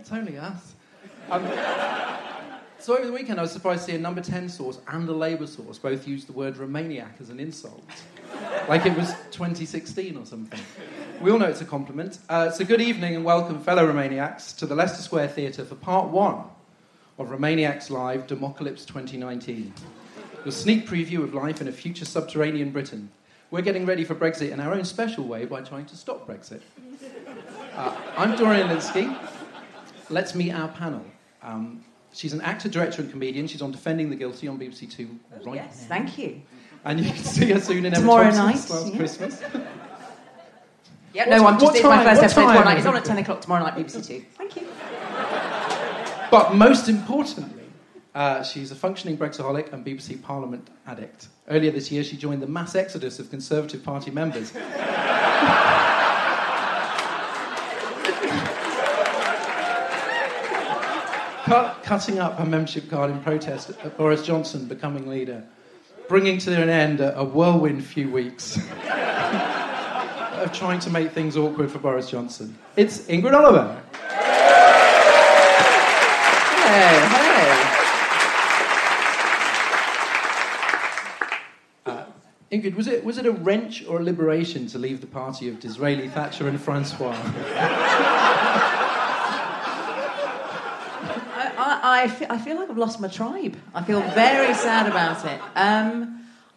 It's only us. So over the weekend, I was surprised to see a Number 10 source and a Labour source both use the word Romaniac as an insult. Like it was 2016 or something. We all know it's a compliment. So good evening and welcome, fellow Romaniacs, to the Leicester Square Theatre for part one of Romaniacs Live, Democalypse 2019. Your sneak preview of life in a future subterranean Britain. We're getting ready for Brexit in our own special way by trying to stop Brexit. I'm Dorian Lynskey. Let's meet our panel. She's an actor, director and comedian. She's on Defending the Guilty on BBC Two right now. Yes, thank you. And you can see her soon in Emma Thompson's last Christmas. Yeah, no, I'm just doing my first episode tomorrow night. It's on at 10 o'clock tomorrow night, BBC Two. Thank you. But most importantly, she's a functioning Brexaholic and BBC Parliament addict. Earlier this year, she joined the mass exodus of Conservative Party members. Cutting up her membership card in protest at Boris Johnson becoming leader, bringing to an end a whirlwind few weeks of trying to make things awkward for Boris Johnson. It's Ingrid Oliver. Hello. Ingrid, was it a wrench or a liberation to leave the party of Disraeli, Thatcher and Francois? I feel like I've lost my tribe. I feel very sad about it.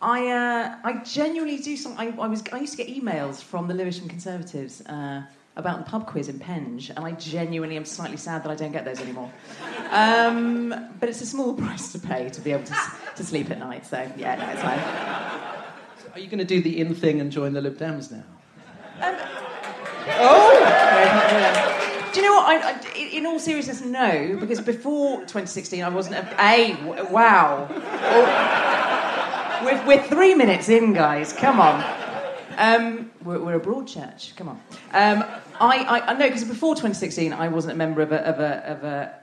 I genuinely do something. I used to get emails from the Lewisham Conservatives about the pub quiz in Penge, and I genuinely am slightly sad that I don't get those anymore. But it's a small price to pay to be able to sleep at night. So yeah, no, it's fine. So are you going to do the in thing and join the Lib Dems now? Do you know what? In all seriousness, no, because before 2016, I wasn't... wow. We're 3 minutes in, guys. Come on. We're a broad church. Come on. I know, because before 2016, I wasn't a member of a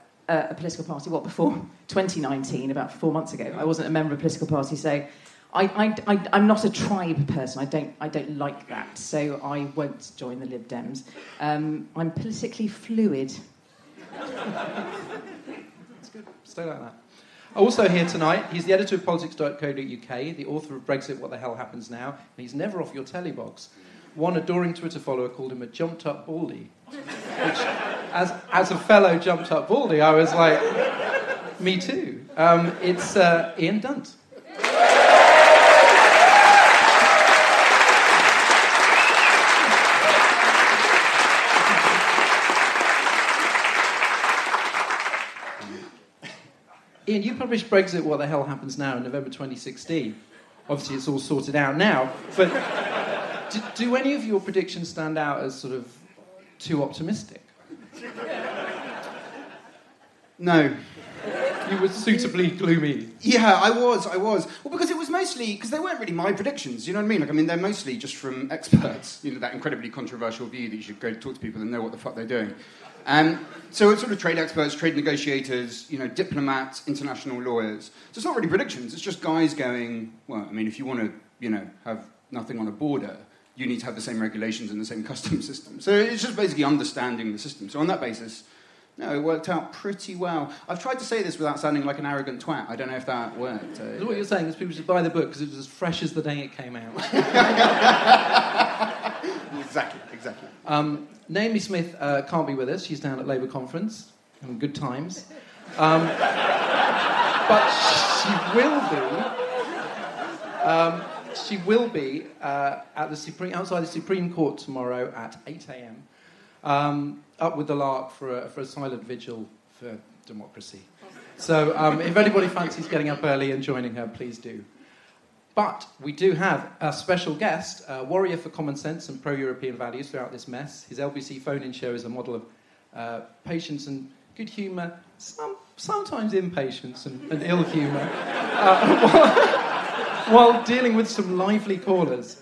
political party. What, before 2019, about 4 months ago, I wasn't a member of a political party, so... I'm not a tribe person. I don't like that, so I won't join the Lib Dems. I'm politically fluid. That's good. Stay like that. Also here tonight, he's the editor of politics.co.uk, the author of Brexit: What the Hell Happens Now? And he's never off your telly box. One adoring Twitter follower called him a jumped-up baldy, which, as a fellow jumped-up baldy, I was like, me too. It's Ian Dunt. Ian, you published Brexit: What the Hell Happens Now in November 2016. Obviously, it's all sorted out now, but do any of your predictions stand out as sort of too optimistic? No. You were suitably gloomy. Yeah, I was. Well, because it was mostly... Because they weren't really my predictions, you know what I mean? Like, I mean, they're mostly just from experts, you know, that incredibly controversial view that you should go talk to people and know what the fuck they're doing. So it's sort of trade experts, trade negotiators, you know, diplomats, international lawyers. So it's not really predictions, it's just guys going, well, I mean, if you want to, you know, have nothing on a border, you need to have the same regulations and the same customs system. So it's just basically understanding the system. So on that basis... No, it worked out pretty well. I've tried to say this without sounding like an arrogant twat. I don't know if that worked. What you're saying is people should buy the book because it was as fresh as the day it came out. Exactly. Naomi Smith can't be with us. She's down at Labour Conference, having good times. But she will be... at the outside the Supreme Court tomorrow at 8 a.m. Up with the lark for a silent vigil for democracy. So if anybody fancies getting up early and joining her, please do. But we do have a special guest, a warrior for common sense and pro-European values throughout this mess. His LBC phone-in show is a model of patience and good humour, sometimes impatience and ill humour, while dealing with some lively callers.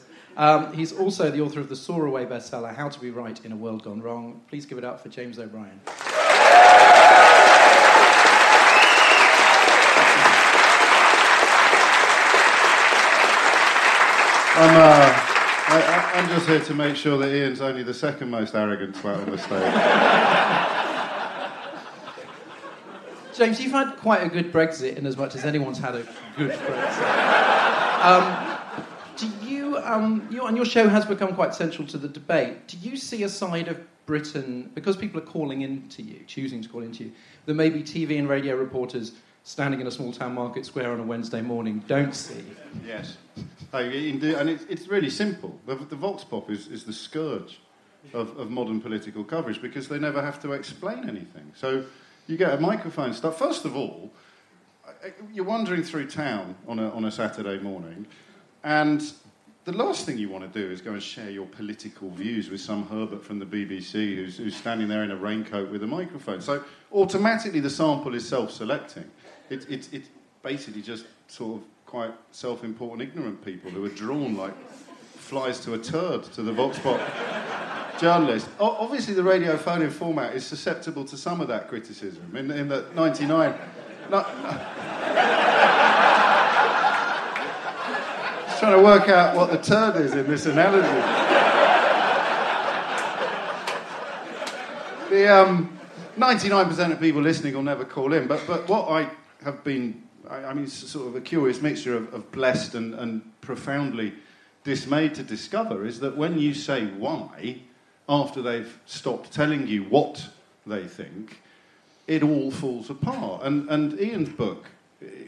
He's also the author of the Soar Away bestseller, How to Be Right in a World Gone Wrong. Please give it up for James O'Brien. I'm just here to make sure that Ian's only the second most arrogant twat on the stage. James, you've had quite a good Brexit in as much as anyone's had a good Brexit. And your show has become quite central to the debate. Do you see a side of Britain, because people are calling into you, choosing to call into you, that maybe TV and radio reporters standing in a small town market square on a Wednesday morning don't see? Yes. And it's really simple. The vox pop is the scourge of modern political coverage because they never have to explain anything. So you get a microphone stuff. First of all, you're wandering through town on a Saturday morning, and the last thing you want to do is go and share your political views with some Herbert from the BBC who's standing there in a raincoat with a microphone. So automatically the sample is self-selecting. It's basically just sort of quite self-important, ignorant people who are drawn like flies to a turd to the vox pop journalist. Obviously, the radio phone-in format is susceptible to some of that criticism. In that 99... Just trying to work out what the turd is in this analogy. 99% of people listening will never call in, but what I have been... I mean, it's sort of a curious mixture of blessed and profoundly dismayed to discover is that when you say why, after they've stopped telling you what they think, it all falls apart. And Ian's book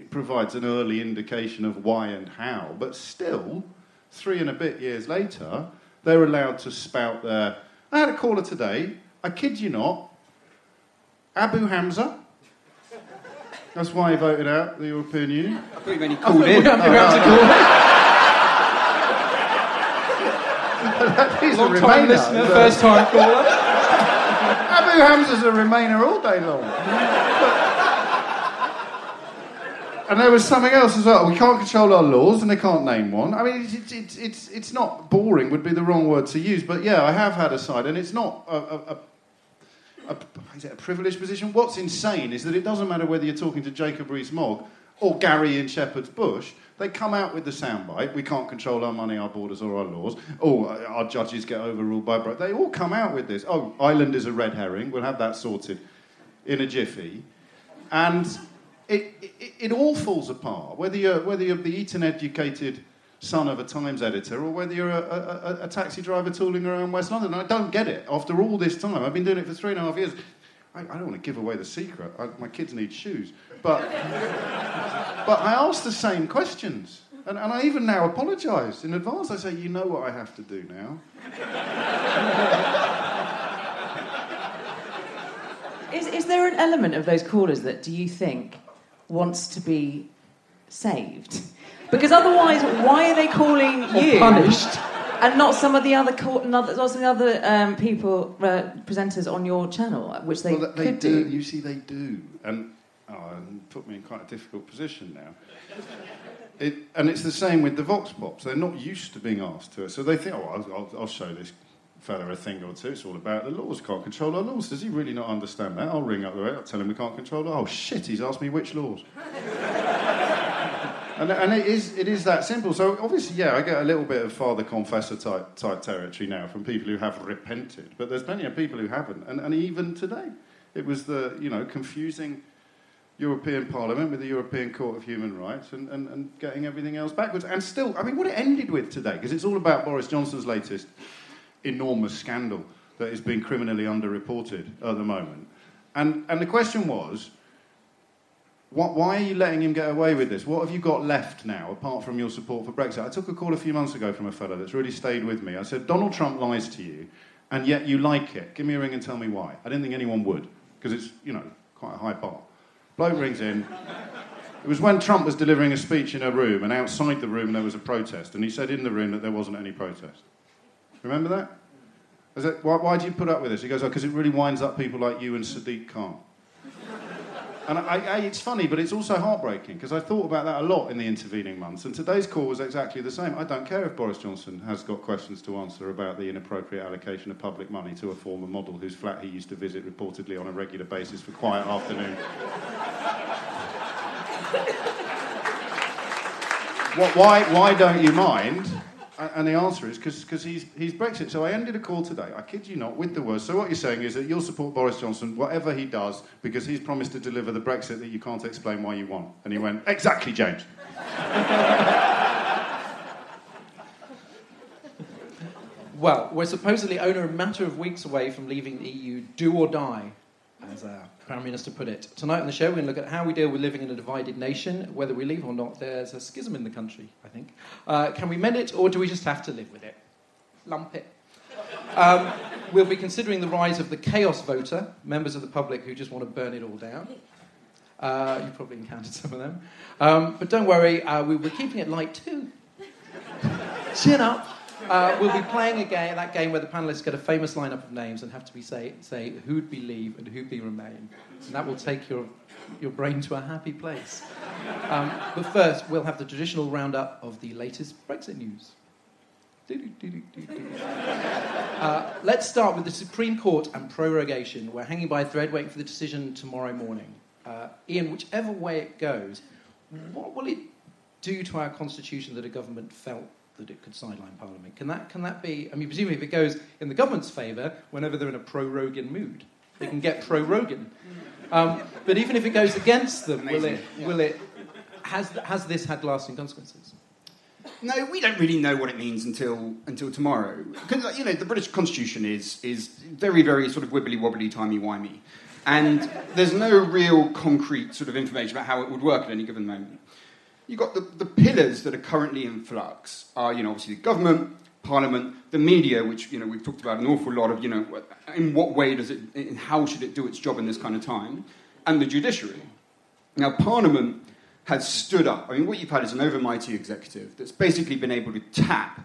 provides an early indication of why and how, but still, 3 and a bit years later, they're allowed to spout their... I had a caller today, I kid you not, Abu Hamza... That's why he voted out the European Union. I thought he meant he called in. He's a Remainer. Listener, first time caller. Abu Hamza's a Remainer all day long. And there was something else as well. We can't control our laws, and they can't name one. I mean, it's not boring. Would be the wrong word to use, but yeah, I have had a side, and it's not is it a privileged position? What's insane is that it doesn't matter whether you're talking to Jacob Rees-Mogg or Gary in Shepherd's Bush, they come out with the soundbite, we can't control our money, our borders or our laws, our judges get overruled by Brexit. They all come out with this. Oh, Ireland is a red herring, we'll have that sorted in a jiffy. And it all falls apart, whether you're the Eton-educated son of a Times editor, or whether you're a taxi driver tooling around West London. I don't get it. After all this time, I've been doing it for 3.5 years. I don't want to give away the secret. My kids need shoes. But I ask the same questions. And I even now apologise in advance. I say, you know what I have to do now. Is there an element of those callers that, do you think, wants to be saved? Because otherwise, why are they calling you? Or punished. And not some of the other people, presenters on your channel, which they could do. You see, they do. And put me in quite a difficult position now. And it's the same with the vox pops. They're not used to being asked to it. So they think, I'll show this fella a thing or two. It's all about the laws. Can't control our laws. Does he really not understand that? I'll ring up the rate. I'll tell him we can't control our... Oh, shit, he's asked me which laws. And it is that simple. So obviously, yeah, I get a little bit of father confessor type territory now from people who have repented, but there's plenty of people who haven't. And even today, it was the confusing European Parliament with the European Court of Human Rights and getting everything else backwards. And still, I mean, what it ended with today, because it's all about Boris Johnson's latest enormous scandal that is being criminally underreported at the moment. And the question was, why are you letting him get away with this? What have you got left now, apart from your support for Brexit? I took a call a few months ago from a fellow that's really stayed with me. I said, Donald Trump lies to you, and yet you like it. Give me a ring and tell me why. I didn't think anyone would, because it's, quite a high bar. Bloke rings in. It was when Trump was delivering a speech in a room, and outside the room there was a protest, and he said in the room that there wasn't any protest. Remember that? I said, why do you put up with this? He goes, because it really winds up people like you and Sadiq Khan. And it's funny, but it's also heartbreaking, because I thought about that a lot in the intervening months, and today's call was exactly the same. I don't care if Boris Johnson has got questions to answer about the inappropriate allocation of public money to a former model whose flat he used to visit reportedly on a regular basis for quiet afternoon. Why don't you mind? And the answer is because he's Brexit. So I ended a call today, I kid you not, with the words, so what you're saying is that you'll support Boris Johnson, whatever he does, because he's promised to deliver the Brexit that you can't explain why you want. And he went, exactly, James. Well, we're supposedly only a matter of weeks away from leaving the EU, do or die, as our Prime Minister put it. Tonight on the show, we're going to look at how we deal with living in a divided nation. Whether we leave or not, there's a schism in the country, I think. Can we mend it, or do we just have to live with it? Lump it. We'll be considering the rise of the chaos voter, members of the public who just want to burn it all down. You've probably encountered some of them. But don't worry, we're keeping it light too. Chin up. We'll be playing a game, that game where the panellists get a famous lineup of names and have to be say who'd be leave and who'd be remain. And that will take your brain to a happy place. But first, we'll have the traditional roundup of the latest Brexit news. Let's start with the Supreme Court and prorogation. We're hanging by a thread, waiting for the decision tomorrow morning. Ian, whichever way it goes, what will it do to our constitution that a government felt that it could sideline Parliament? Can that be... I mean, presumably if it goes in the government's favour, whenever they're in a pro-Rogan mood, they can get pro-Rogan. But even if it goes against them, will it... Has this had lasting consequences? No, we don't really know what it means until tomorrow. Because, you know, the British Constitution is very, very sort of wibbly-wobbly, timey-wimey. And there's no real concrete sort of information about how it would work at any given moment. You've got the pillars that are currently in flux are, you know, obviously the government, Parliament, the media, which, you know, we've talked about an awful lot of, you know, in what way does it, and how should it do its job in this kind of time, and the judiciary. Now, Parliament has stood up. I mean, what you've had is an overmighty executive that's basically been able to tap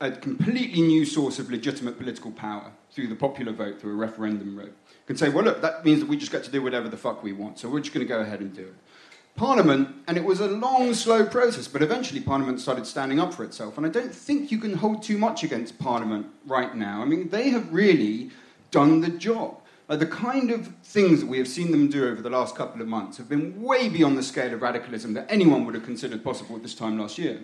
a completely new source of legitimate political power through the popular vote, through a referendum vote. You can say, well, look, that means that we just get to do whatever the fuck we want, so we're just going to go ahead and do it. Parliament, and it was a long, slow process, but eventually Parliament started standing up for itself. And I don't think you can hold too much against Parliament right now. I mean, they have really done the job. Like, the kind of things that we have seen them do over the last couple of months have been way beyond the scale of radicalism that anyone would have considered possible at this time last year.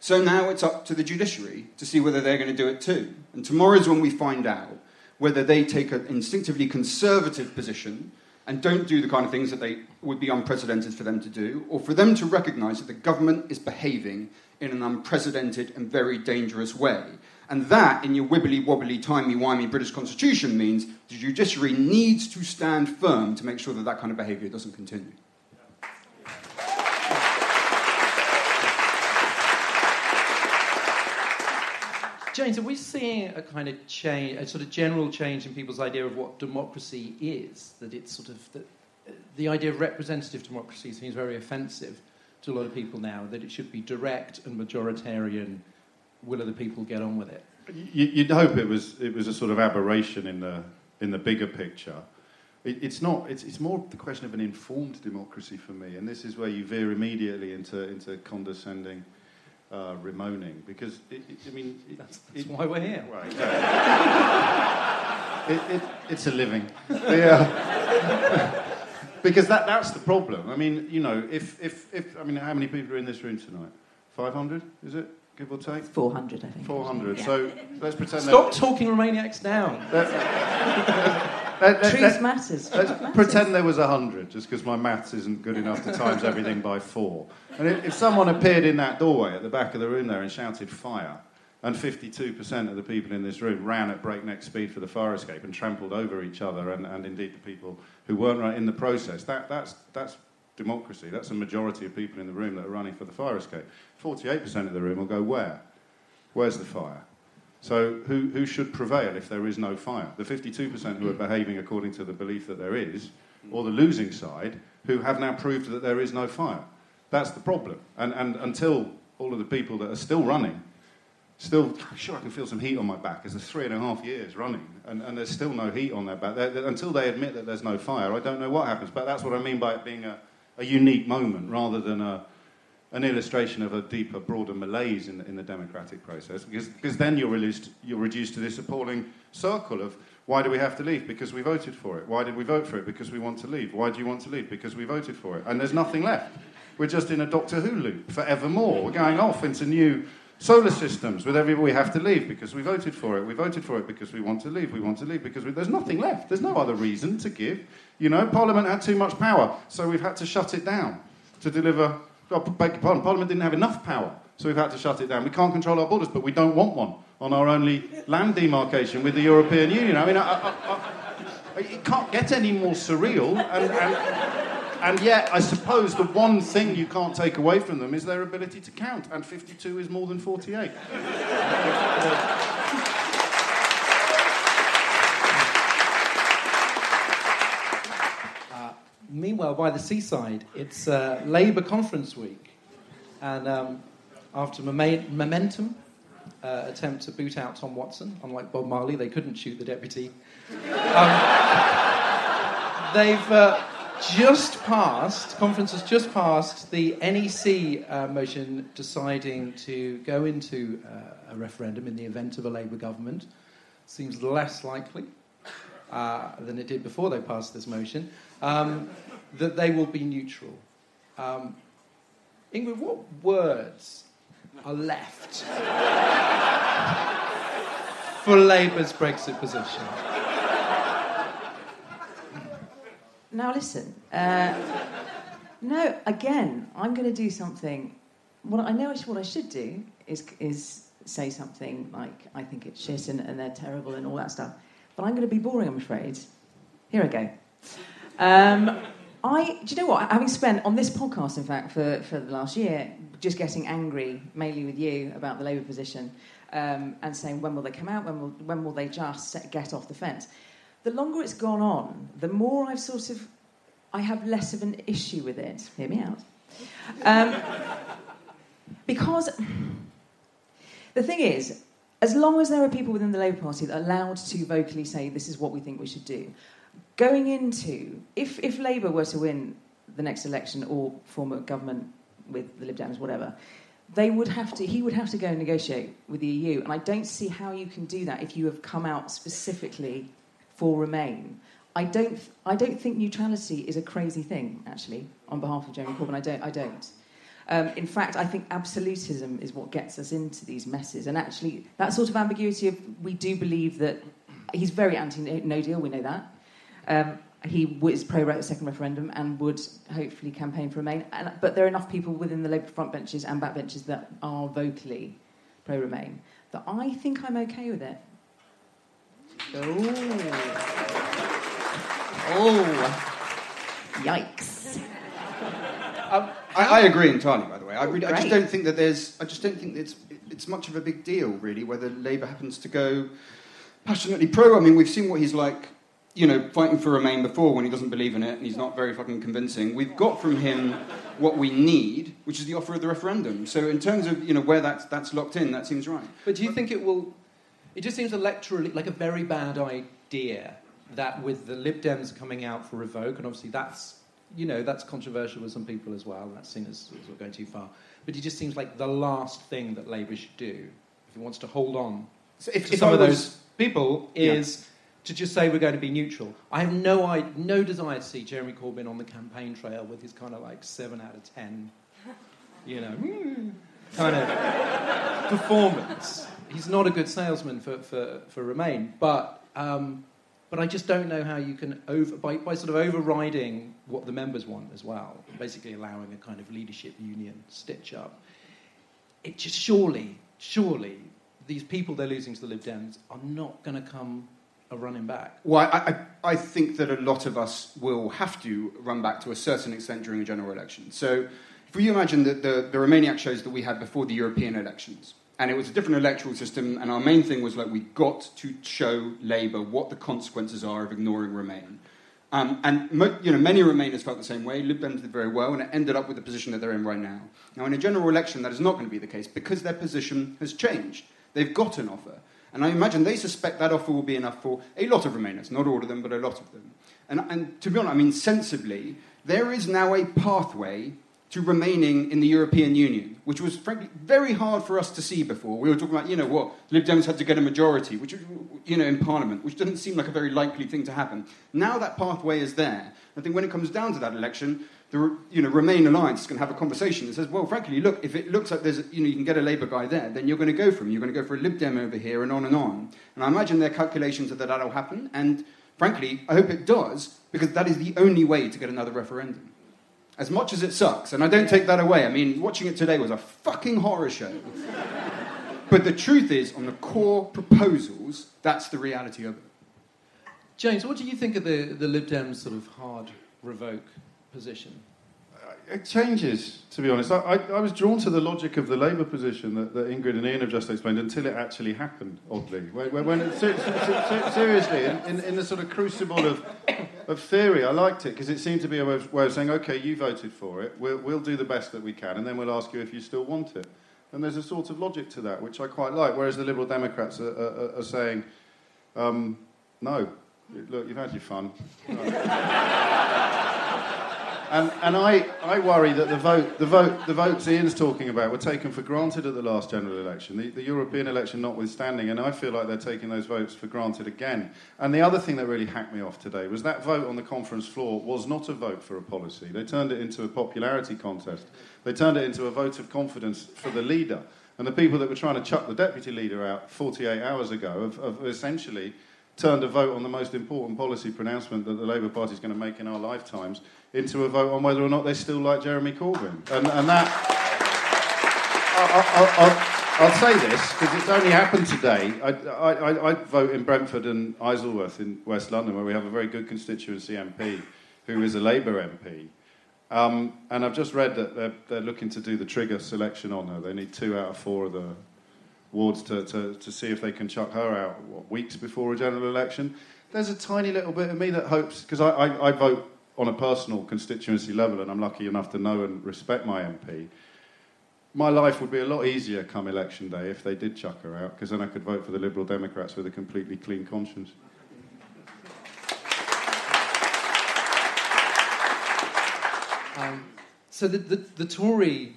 So now it's up to the judiciary to see whether they're going to do it too. And tomorrow's when we find out whether they take an instinctively conservative position and don't do the kind of things that they would be unprecedented for them to do, or for them to recognise that the government is behaving in an unprecedented and very dangerous way. And that, in your wibbly-wobbly, timey-wimey British constitution, means the judiciary needs to stand firm to make sure that that kind of behaviour doesn't continue. James, are we seeing a kind of change, a sort of general change in people's idea of what democracy is? That it's sort of... The idea of representative democracy seems very offensive to a lot of people now, that it should be direct and majoritarian. Will other people get on with it? You'd hope it was a sort of aberration in the bigger picture. It's not. It's more the question of an informed democracy for me, and this is where you veer immediately into condescending... Ramoning, because that's why we're here. Right, yeah. It's a living. Yeah. Because that's the problem. I mean, you know, if how many people are in this room tonight? 500, is it? Give or take? 400, I think. 400. Yeah. So let's pretend. Stop talking Romaniacs down. Truth matters. Let's pretend there was 100, just because my maths isn't good enough to times everything by 4. And if someone appeared in that doorway at the back of the room there and shouted fire, and 52% of the people in this room ran at breakneck speed for the fire escape and trampled over each other, and indeed the people who weren't right in the process, that's democracy. That's a majority of people in the room that are running for the fire escape. 48% of the room will go, where's the fire? So who should prevail if there is no fire? The 52% who are behaving according to the belief that there is, or the losing side, who have now proved that there is no fire? That's the problem. And until all of the people that are still running, I'm sure I can feel some heat on my back, as the 3.5 years running, and there's still no heat on their back. Until they admit that there's no fire, I don't know what happens. But that's what I mean by it being a unique moment, rather than an illustration of a deeper, broader malaise in the democratic process, because then you're reduced to this appalling circle of, why do we have to leave? Because we voted for it. Why did we vote for it? Because we want to leave. Why do you want to leave? Because we voted for it. And there's nothing left. We're just in a Doctor Who loop forevermore. We're going off into new Solar systems with everybody, we have to leave because we voted for it. We voted for it because we want to leave. We want to leave because there's nothing left. There's no other reason to give. You know, Parliament had too much power, so we've had to shut it down to deliver... Oh, beg your pardon, Parliament didn't have enough power, so we've had to shut it down. We can't control our borders, but we don't want one on our only land demarcation with the European Union. I mean, it can't get any more surreal, and yet I suppose the one thing you can't take away from them is their ability to count, and 52 is more than 48. Meanwhile, by the seaside, it's Labour Conference week. And after Momentum attempt to boot out Tom Watson, unlike Bob Marley, they couldn't shoot the deputy. They've Conference has just passed the NEC motion deciding to go into a referendum in the event of a Labour government. Seems less likely than it did before they passed this motion. That they will be neutral. Ingrid, what words are left for Labour's Brexit position? Now listen. No, again, I'm going to do something. What I should do is say something like, I think it's shit and they're terrible and all that stuff. But I'm going to be boring, I'm afraid. Here I go. Do you know what? Having spent on this podcast, in fact, for the last year, just getting angry, mainly with you, about the Labour position, and saying, when will they come out? When will they just get off the fence? The longer it's gone on, the more I've I have less of an issue with it. Hear me out. Because the thing is, as long as there are people within the Labour Party that are allowed to vocally say, this is what we think we should do, going into, if Labour were to win the next election or form a government with the Lib Dems, whatever, he would have to go and negotiate with the EU. And I don't see how you can do that if you have come out specifically for Remain. I don't think neutrality is a crazy thing, actually, on behalf of Jeremy Corbyn. I don't. In fact, I think absolutism is what gets us into these messes. And actually, that sort of ambiguity of we do believe that he's very anti-no deal, we know that. He was pro-second referendum and would hopefully campaign for Remain. But there are enough people within the Labour front benches and back benches that are vocally pro-Remain that I think I'm OK with it. Oh. Yikes. I agree entirely, by the way. I just don't think that it's much of a big deal, really, whether Labour happens to go passionately pro. I mean, we've seen what he's like, you know, fighting for Remain before when he doesn't believe in it and he's not very fucking convincing. We've got from him what we need, which is the offer of the referendum. So in terms of, you know, where that's locked in, that seems right. But do you think it will... It just seems electorally like a very bad idea that with the Lib Dems coming out for revoke, and obviously that's, you know, that's controversial with some people as well, and that's seen as going too far. But it just seems like the last thing that Labour should do if it wants to hold on to some of those people is... Yeah. To just say we're going to be neutral. I have no desire to see Jeremy Corbyn on the campaign trail with his kind of like 7 out of 10, you know, kind of performance. He's not a good salesman for Remain, but I just don't know how you can by sort of overriding what the members want as well, basically allowing a kind of leadership union stitch up. It just surely these people they're losing to the Lib Dems are not going to come. Running back? Well, I think that a lot of us will have to run back to a certain extent during a general election. So if you imagine that the Romaniacs shows that we had before the European elections, and it was a different electoral system, and our main thing was, like, we got to show Labour what the consequences are of ignoring Remain. Many Remainers felt the same way. Lib Dems did very well, and it ended up with the position that they're in right now. Now, in a general election, that is not going to be the case because their position has changed. They've got an offer. And I imagine they suspect that offer will be enough for a lot of Remainers, not all of them, but a lot of them. And to be honest, I mean, sensibly, there is now a pathway to remaining in the European Union, which was, frankly, very hard for us to see before. We were talking about, you know what, Lib Dems had to get a majority, which, you know, in Parliament, which didn't seem like a very likely thing to happen. Now that pathway is there. I think when it comes down to that election, the Remain Alliance can have a conversation that says, well, frankly, look, if it looks like there's, you can get a Labour guy there, then you're going to go for him. You're going to go for a Lib Dem over here, and on and on. And I imagine their calculations are that that'll happen. And frankly, I hope it does, because that is the only way to get another referendum. As much as it sucks, and I don't take that away. I mean, watching it today was a fucking horror show. But the truth is, on the core proposals, that's the reality of it. James, what do you think of the Lib Dems' sort of hard revoke position? It changes, to be honest. I was drawn to the logic of the Labour position that Ingrid and Ian have just explained until it actually happened, oddly. Seriously, in the sort of crucible of theory, I liked it, because it seemed to be a way of saying, OK, you voted for it, we'll do the best that we can, and then we'll ask you if you still want it. And there's a sort of logic to that, which I quite like, whereas the Liberal Democrats are saying, no, look, you've had your fun. And I worry that the votes Ian's talking about were taken for granted at the last general election, the European election notwithstanding, and I feel like they're taking those votes for granted again. And the other thing that really hacked me off today was that vote on the conference floor was not a vote for a policy. They turned it into a popularity contest. They turned it into a vote of confidence for the leader. And the people that were trying to chuck the deputy leader out 48 hours ago have essentially turned a vote on the most important policy pronouncement that the Labour Party is going to make in our lifetimes into a vote on whether or not they still like Jeremy Corbyn. And that... I'll say this, because it's only happened today. I vote in Brentford and Isleworth in West London, where we have a very good constituency MP who is a Labour MP. And I've just read that they're looking to do the trigger selection on her. They need 2 out of 4 of the wards to see if they can chuck her out, weeks before a general election. There's a tiny little bit of me that hopes, because I vote on a personal constituency level, and I'm lucky enough to know and respect my MP. My life would be a lot easier come election day if they did chuck her out, because then I could vote for the Liberal Democrats with a completely clean conscience. So the Tory...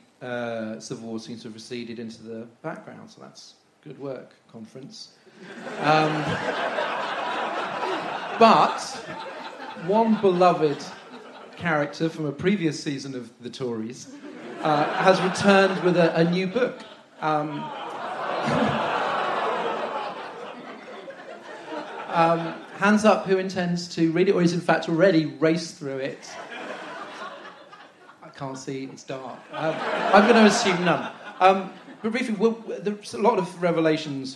civil war seems to have receded into the background, so that's good work, conference. But one beloved character from a previous season of the Tories has returned with a new book. Hands up who intends to read it, or is in fact already raced through it. Can't see, it's dark. I'm going to assume none. But briefly, there's a lot of revelations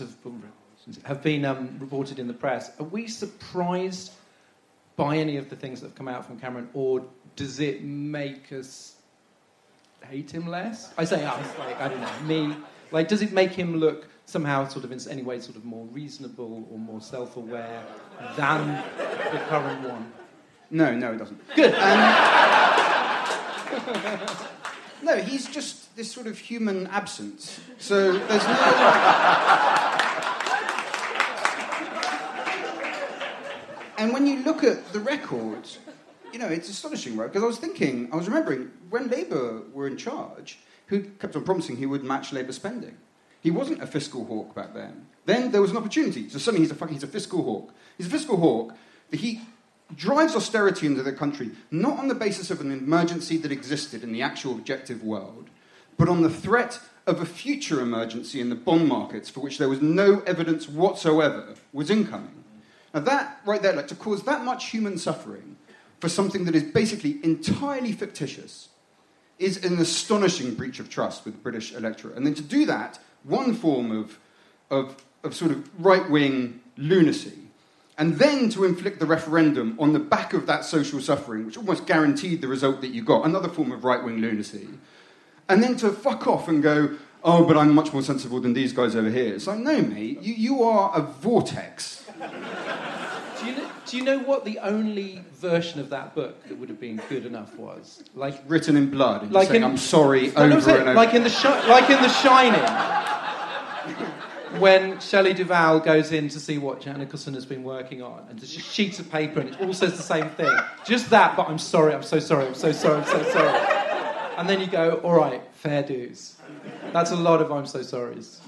have been reported in the press. Are we surprised by any of the things that have come out from Cameron, or does it make us hate him less? I say us, like, I don't know, me. Like, does it make him look somehow sort of in any way sort of more reasonable or more self-aware than the current one? No, it doesn't. Good. No, he's just this sort of human absence. So there's no... And when you look at the record, it's astonishing, right? Because I was remembering, when Labour were in charge, who kept on promising he would match Labour spending. He wasn't a fiscal hawk back then. Then there was an opportunity. So suddenly he's a fiscal hawk. He's a fiscal hawk that he... drives austerity into the country, not on the basis of an emergency that existed in the actual objective world, but on the threat of a future emergency in the bond markets for which there was no evidence whatsoever was incoming. Now that, right there, like, to cause that much human suffering for something that is basically entirely fictitious is an astonishing breach of trust with the British electorate. And then to do that, one form of sort of right-wing lunacy. And then to inflict the referendum on the back of that social suffering, which almost guaranteed the result that you got, another form of right-wing lunacy. And then to fuck off and go, oh, but I'm much more sensible than these guys over here. It's like, no, mate, you are a vortex. Do you know what the only version of that book that would have been good enough was? Like written in blood, like saying, I'm sorry, over and over. Like in The Shining. When Shelley Duvall goes in to see what Janet Nicholson has been working on, and there's just sheets of paper, and it all says the same thing. Just that, but I'm so sorry. And then you go, all right, fair dues. That's a lot of I'm so sorrys.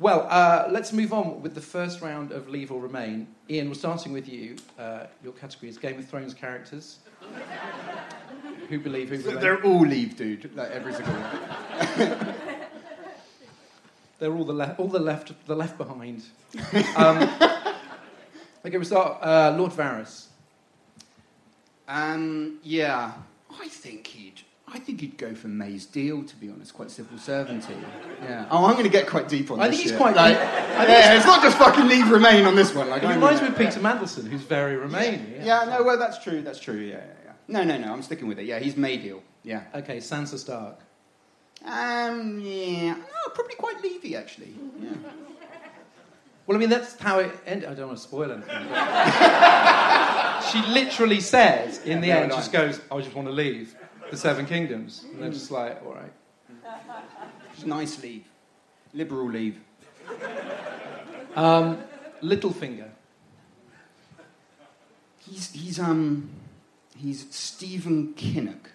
Well, let's move on with the first round of Leave or Remain. Ian, we're starting with you. Your category is Game of Thrones characters. who believe, who believe. They're all leave, dude. Like every single one. They're all the left behind. Okay, we'll start. Lord Varys. Yeah, I think he'd go for May's deal, to be honest. Quite civil servant. Yeah. Oh, I'm going to get quite deep on this. I think he's shit. Quite. Like, it's not just fucking leave Remain on this one. Like, it reminds me of Peter Mandelson, who's very Remain. Yeah. No. Well, that's true. That's true. Yeah. No. I'm sticking with it. Yeah, he's May deal. Yeah. Okay, Sansa Stark. Yeah. No, probably quite leavey actually. Yeah. Well, I mean, that's how it ended. I don't want to spoil anything. She literally says, in the end, just goes, I just want to leave the Seven Kingdoms. And they're just like, all right. It's nice leave. Liberal leave. Littlefinger. He's Stephen Kinnock.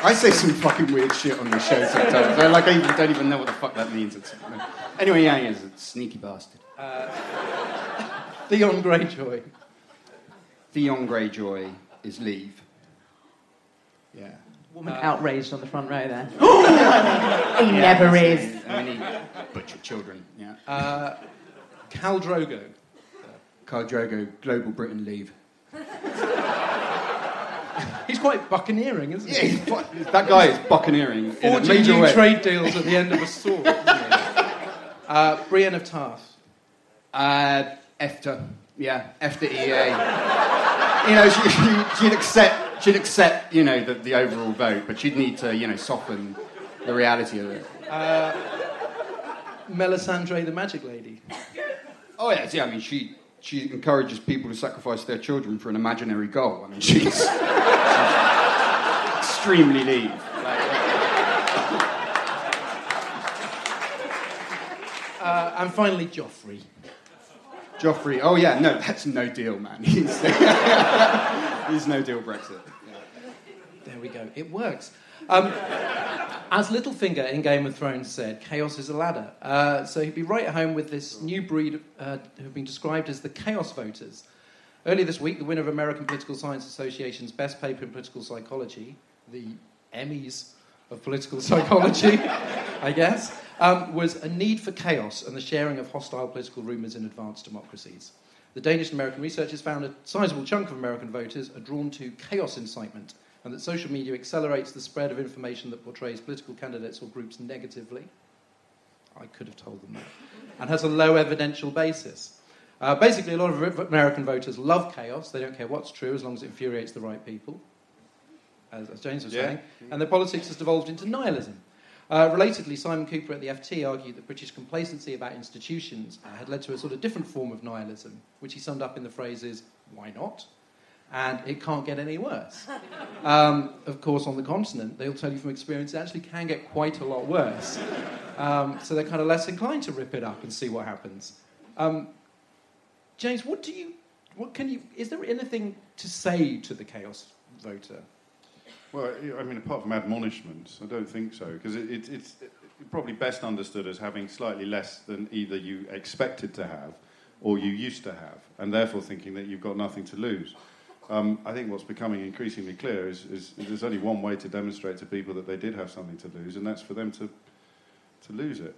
I say some fucking weird shit on the show sometimes. I don't even know what the fuck that means. Anyway, yeah, he's a sneaky bastard. Theon Greyjoy. Theon Greyjoy is leave. Yeah. Woman outraged on the front row there. He never is. I mean, he butchered children. Yeah. Khal Drogo. Khal Drogo, Global Britain leave. He's quite buccaneering, isn't he? Yeah, that guy is buccaneering. Forging new trade deals at the end of a sword. Brienne of Tarth. Efter. Yeah, Efter EA. She'd accept, the overall vote, but she'd need to, soften the reality of it. Melisandre the Magic Lady. Oh, yeah, I mean, She encourages people to sacrifice their children for an imaginary goal. I mean, she's extremely leave. And finally, Joffrey. Joffrey, oh yeah, no, that's no deal, man. He's no deal Brexit. Yeah. There we go, it works. As Littlefinger in Game of Thrones said, chaos is a ladder. So he'd be right at home with this new breed who've been described as the chaos voters. Earlier this week, the winner of American Political Science Association's best paper in political psychology, the Emmys of political psychology, I guess, was A Need for Chaos and the Sharing of Hostile Political Rumours in Advanced Democracies. The Danish and American researchers found a sizable chunk of American voters are drawn to chaos incitement, and that social media accelerates the spread of information that portrays political candidates or groups negatively. I could have told them that. And has a low evidential basis. Basically, a lot of American voters love chaos. They don't care what's true as long as it infuriates the right people, as James was saying. And their politics has devolved into nihilism. Relatedly, Simon Cooper at the FT argued that British complacency about institutions had led to a sort of different form of nihilism, which he summed up in the phrases, why not? And it can't get any worse. Of course, on the continent, they'll tell you from experience, it actually can get quite a lot worse. So they're kind of less inclined to rip it up and see what happens. James, is there anything to say to the chaos voter? Well, I mean, apart from admonishments, I don't think so, because it's probably best understood as having slightly less than either you expected to have or you used to have, and therefore thinking that you've got nothing to lose. I think what's becoming increasingly clear is there's only one way to demonstrate to people that they did have something to lose, and that's for them to lose it,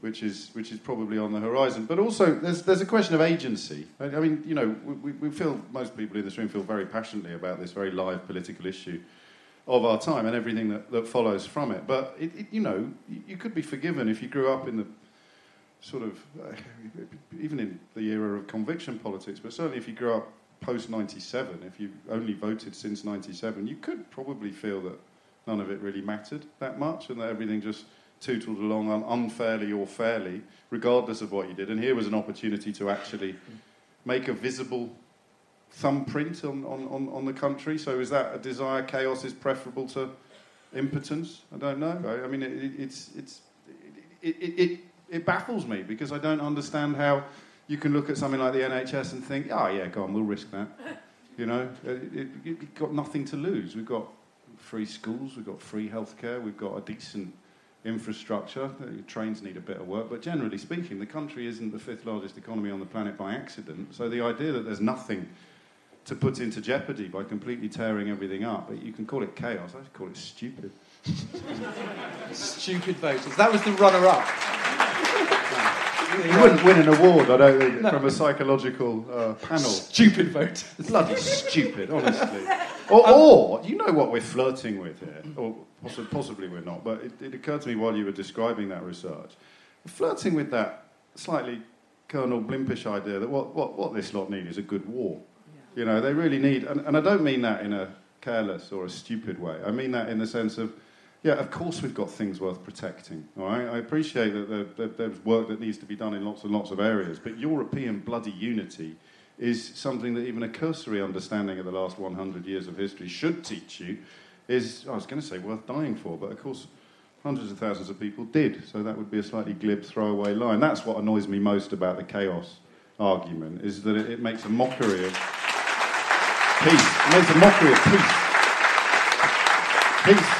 which is probably on the horizon. But also, there's a question of agency. I mean, we feel, most people in this room feel very passionately about this very live political issue of our time and everything that follows from it. But, you could be forgiven if you grew up in the sort of, even in the era of conviction politics, but certainly if you grew up post-97, if you only voted since 97, you could probably feel that none of it really mattered that much and that everything just tootled along unfairly or fairly, regardless of what you did. And here was an opportunity to actually make a visible thumbprint on the country. So is that a desire? Chaos is preferable to impotence? I don't know. I mean, it baffles me because I don't understand how you can look at something like the NHS and think, oh, yeah, go on, we'll risk that. You've got nothing to lose. We've got free schools, we've got free healthcare, we've got a decent infrastructure. Trains need a bit of work, but generally speaking, the country isn't the fifth largest economy on the planet by accident. So the idea that there's nothing to put into jeopardy by completely tearing everything up, but you can call it chaos, I just call it stupid. Stupid voters. That was the runner-up. You wouldn't win an award, I don't think, no, from a psychological panel. Stupid voters. Bloody stupid, honestly. Or, you know what we're flirting with here, or possibly we're not, but it occurred to me while you were describing that research, flirting with that slightly Colonel Blimpish idea that what this lot need is a good war. Yeah. You know, they really need, and I don't mean that in a careless or a stupid way, I mean that in the sense of, yeah, of course we've got things worth protecting, all right? I appreciate that there's work that needs to be done in lots and lots of areas, but European bloody unity is something that even a cursory understanding of the last 100 years of history should teach you is, I was going to say, worth dying for, but of course hundreds of thousands of people did, so that would be a slightly glib throwaway line. That's what annoys me most about the chaos argument, is that it makes a mockery of peace. It makes a mockery of peace. Peace.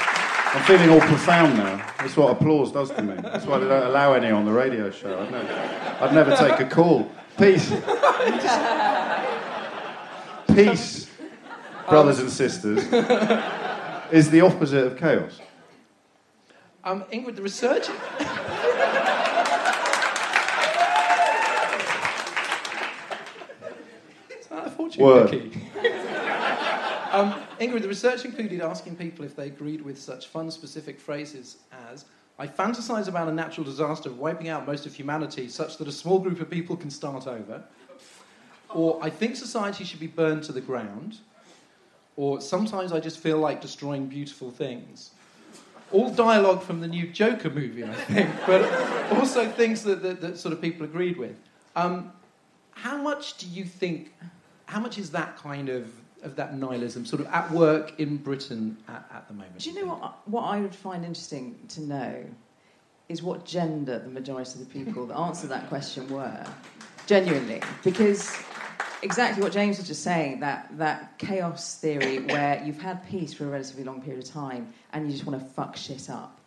I'm feeling all profound now. That's what applause does to me. That's why they don't allow any on the radio show. I'd never take a call. Peace. Peace, brothers and sisters, is the opposite of chaos. Ingrid, the research... Is that a fortune cookie? Ingrid, the research included asking people if they agreed with such fun-specific phrases as, I fantasize about a natural disaster wiping out most of humanity such that a small group of people can start over, or I think society should be burned to the ground, or sometimes I just feel like destroying beautiful things. All dialogue from the new Joker movie, I think, but also things that sort of people agreed with. How much is that kind of that nihilism sort of at work in Britain at the moment? Do you know what I would find interesting to know is what gender the majority of the people that answered that question were, genuinely, because exactly what James was just saying, that chaos theory where you've had peace for a relatively long period of time and you just want to fuck shit up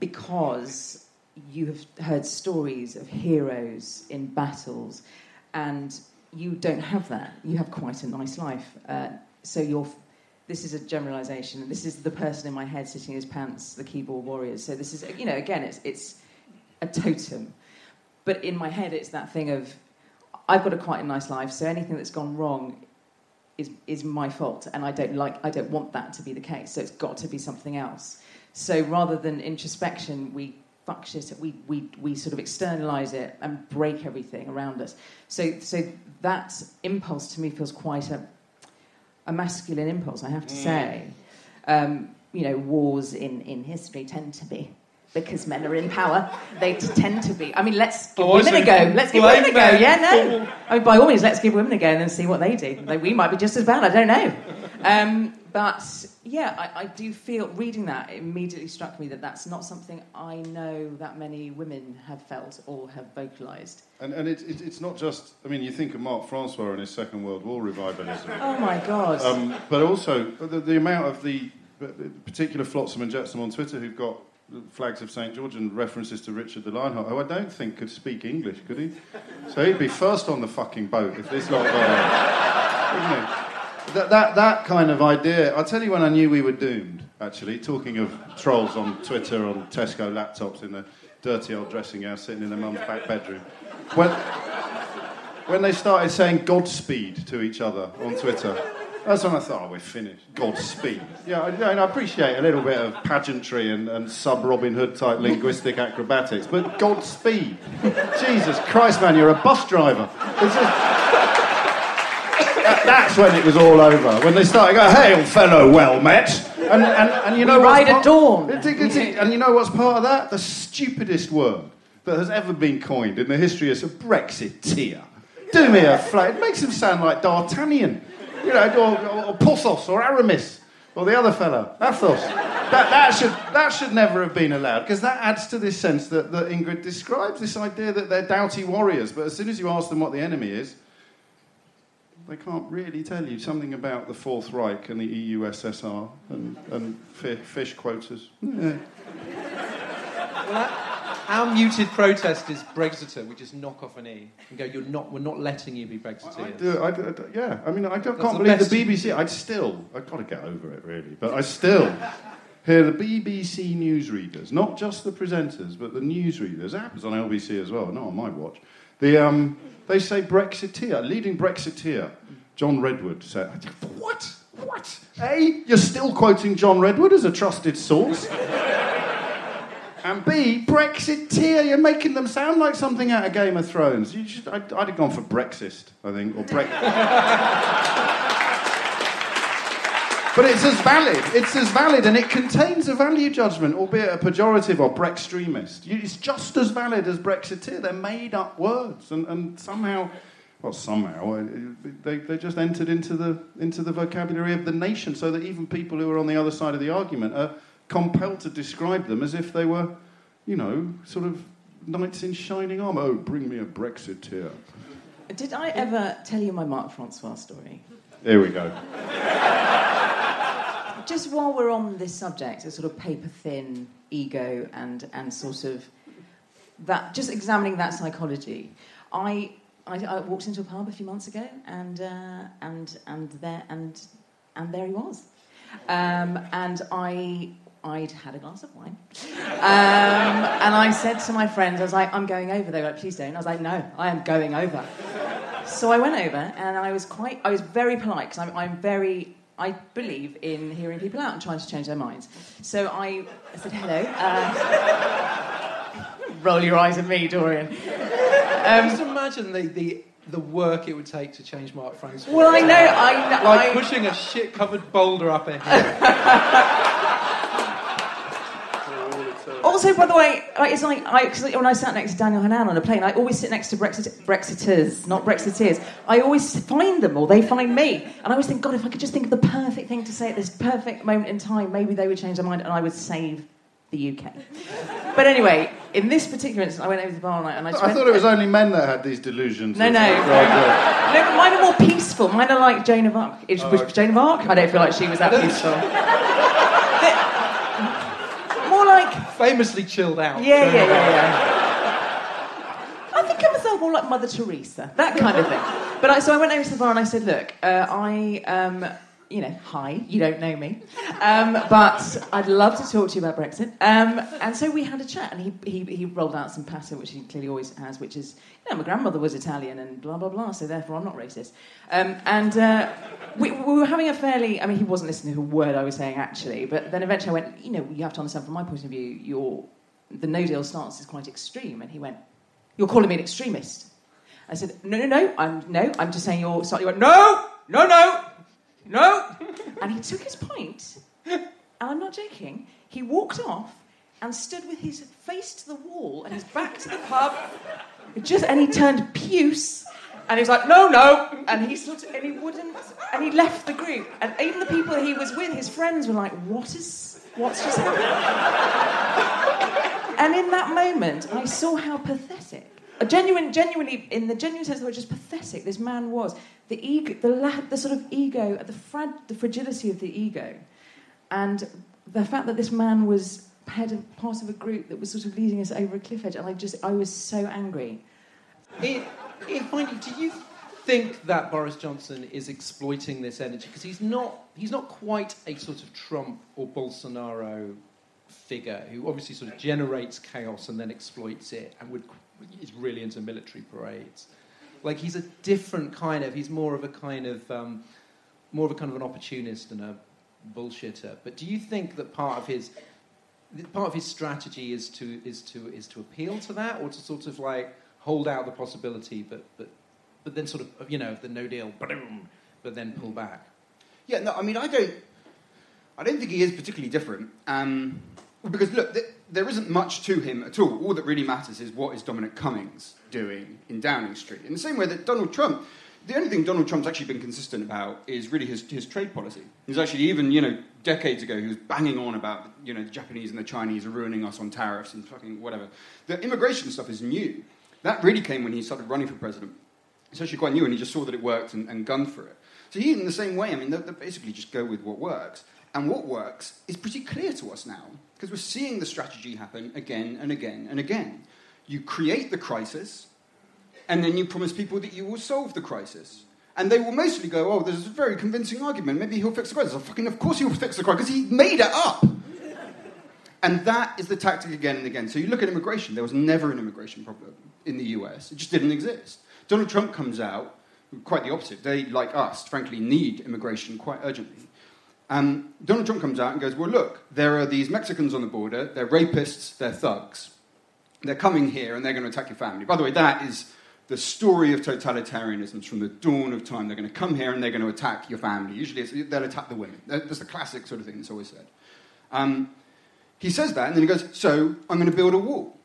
because you have heard stories of heroes in battles and... You don't have that. You have quite a nice life. This is a generalisation. This is the person in my head sitting in his pants, the keyboard warriors. So this is, again, it's a totem. But in my head, it's that thing of, I've got quite a nice life, so anything that's gone wrong is my fault, and I don't want that to be the case. So it's got to be something else. So rather than introspection, we sort of externalise it and break everything around us. So that impulse to me feels quite a masculine impulse, I have to say. Wars in history tend to be, because men are in power, they tend to be. I mean, let's give women a go. Let's give women a go, I mean, by all means, let's give women a go and then see what they do. Like, we might be just as bad, I don't know. I do feel, reading that, it immediately struck me that that's not something I know that many women have felt or have vocalised. And it's not just, I mean, you think of Marc Francois and his Second World War revivalism. Oh, my God. But also, the amount of the particular flotsam and jetsam on Twitter who've got flags of St. George and references to Richard the Lionheart, who I don't think could speak English, could he? So he'd be first on the fucking boat if this lot got on, wouldn't he? That kind of idea... I'll tell you when I knew we were doomed, actually, talking of trolls on Twitter, on Tesco laptops in the dirty old dressing house sitting in their mum's back bedroom. When they started saying Godspeed to each other on Twitter, that's when I thought, we're finished. Godspeed. Yeah, I appreciate a little bit of pageantry and sub-Robin Hood-type linguistic acrobatics, but Godspeed. Jesus Christ, man, you're a bus driver. It's just... That's when it was all over. When they started going, hail fellow, well met. And you know right at dawn. And you know what's part of that? The stupidest word that has ever been coined in the history is a Brexiteer. Do me a flat. It makes him sound like D'Artagnan, or Porthos or Aramis or the other fellow, Athos. That should never have been allowed, because that adds to this sense that Ingrid describes, this idea that they're doughty warriors, but as soon as you ask them what the enemy is, they can't really tell you something about the Fourth Reich and the EU SSR and fish quotas. Yeah. Our muted protest is Brexiter. We just knock off an E and go, we're not letting you be Brexiteers. I do, yeah. I mean, can't believe the BBC. I've got to get over it, really. But I still hear the BBC newsreaders, not just the presenters, but the newsreaders. It happens on LBC as well, not on my watch. They say Brexiteer, leading Brexiteer, John Redwood said, What? A, you're still quoting John Redwood as a trusted source? And B, Brexiteer, you're making them sound like something out of Game of Thrones. I'd have gone for Brexist, I think, or Brexit. But it's as valid, and it contains a value judgment, albeit a pejorative or Brextremist. It's just as valid as Brexiteer. They're made-up words, and somehow... Well, somehow they just entered into the vocabulary of the nation, so that even people who are on the other side of the argument are compelled to describe them as if they were, sort of knights in shining armour. Oh, bring me a Brexiteer. Did I ever tell you my Marc Francois story? Here we go. Just while we're on this subject, a sort of paper-thin ego and sort of that, just examining that psychology, I walked into a pub a few months ago, and there he was, and I'd had a glass of wine, and I said to my friends, I was like, I'm going over. They were like, please don't. I was like, no, I am going over. So I went over, and I was very polite because I believe in hearing people out and trying to change their minds. So I said hello. Roll your eyes at me, Dorian. Just imagine the work it would take to change Marc Francois. Well, I know. Like pushing a shit-covered boulder up a hill. Also, by the way, it's like because when I sat next to Daniel Hannan on a plane, I always sit next to Brexiteers, not Brexiteers. I always find them, or they find me. And I always think, God, if I could just think of the perfect thing to say at this perfect moment in time, maybe they would change their mind and I would save the UK. But anyway, in this particular instance, I went over to the bar and I thought it was only men that had these delusions. No, no, mine are more peaceful. Mine are like Joan of Arc. Joan of Arc? I don't feel like she was that peaceful. More like... famously chilled out. Yeah. I think of myself more like Mother Teresa. That kind of thing. But so I went over to the bar and I said, look, hi, you don't know me, but I'd love to talk to you about Brexit. And so we had a chat, and he rolled out some pasta, which he clearly always has, which is, my grandmother was Italian and blah, blah, blah, so therefore I'm not racist. We were having a fairly... he wasn't listening to a word I was saying, actually, but then eventually I went, you have to understand, from my point of view, the no-deal stance is quite extreme. And he went, you're calling me an extremist? I said, I'm just saying you're... He went, No! And he took his pint, and I'm not joking, he walked off and stood with his face to the wall and his back to the pub, and he turned puce, and he was like, no, and he left the group, and even the people he was with, his friends, were like, what's just happened? And in that moment, I saw how pathetic, genuinely, in the genuine sense of the word, just pathetic this man was. The ego, the sort of ego, the fragility of the ego, and the fact that this man was part of a group that was sort of leading us over a cliff edge, and I was so angry. Do you think that Boris Johnson is exploiting this energy? Because he's not quite a sort of Trump or Bolsonaro figure who obviously sort of generates chaos and then exploits it, and is really into military parades. Like, he's a different kind of... He's more of an opportunist and a bullshitter. But do you think that part of his strategy is to appeal to that, or to sort of like hold out the possibility, but then sort of the no deal, boom, but then pull back? Yeah, no, I don't think he is particularly different. Because look, there isn't much to him at all. All that really matters is what is Dominic Cummings doing in Downing Street. In the same way that Donald Trump, the only thing Donald Trump's actually been consistent about is really his trade policy. He's actually even, decades ago, he was banging on about, the Japanese and the Chinese are ruining us on tariffs and fucking whatever. The immigration stuff is new. That really came when he started running for president. It's actually quite new, and he just saw that it worked and gunned for it. So he, in the same way, they basically just go with what works. and what works is pretty clear to us now, because we're seeing the strategy happen again and again and again. You create the crisis, and then you promise people that you will solve the crisis. And they will mostly go, oh, there's a very convincing argument. Maybe he'll fix the crisis. Of course he'll fix the crisis, because he made it up. And that is the tactic again and again. So you look at immigration. There was never an immigration problem in the US. It just didn't exist. Donald Trump comes out, quite the opposite. They, like us, frankly, need immigration quite urgently. Donald Trump comes out and goes, well, look, there are these Mexicans on the border. They're rapists. They're thugs. They're coming here, and they're going to attack your family. By the way, that is the story of totalitarianism from the dawn of time. They're going to come here, and they're going to attack your family. Usually they'll attack the women. That's the classic sort of thing that's always said. He says that, and then he goes, so I'm going to build a wall.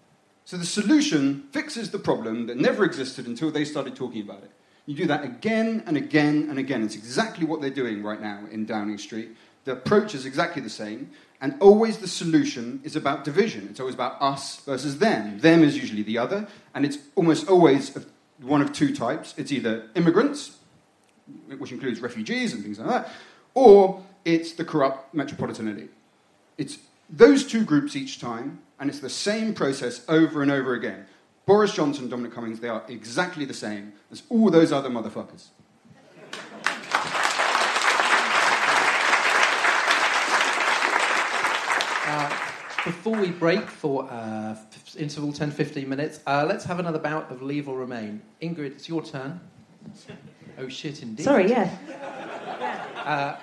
So the solution fixes the problem that never existed until they started talking about it. You do that again and again and again. It's exactly what they're doing right now in Downing Street. The approach is exactly the same, and always the solution is about division. It's always about us versus them. Them is usually the other, and it's almost always one of two types. It's either immigrants, which includes refugees and things like that, or it's the corrupt metropolitan elite. It's those two groups each time, and it's the same process over and over again. Boris Johnson, Dominic Cummings, they are exactly the same as all those other motherfuckers. Before we break for interval 10-15 minutes, let's have another bout of Leave or Remain. Ingrid, it's your turn. Oh, shit, indeed. Sorry, yeah.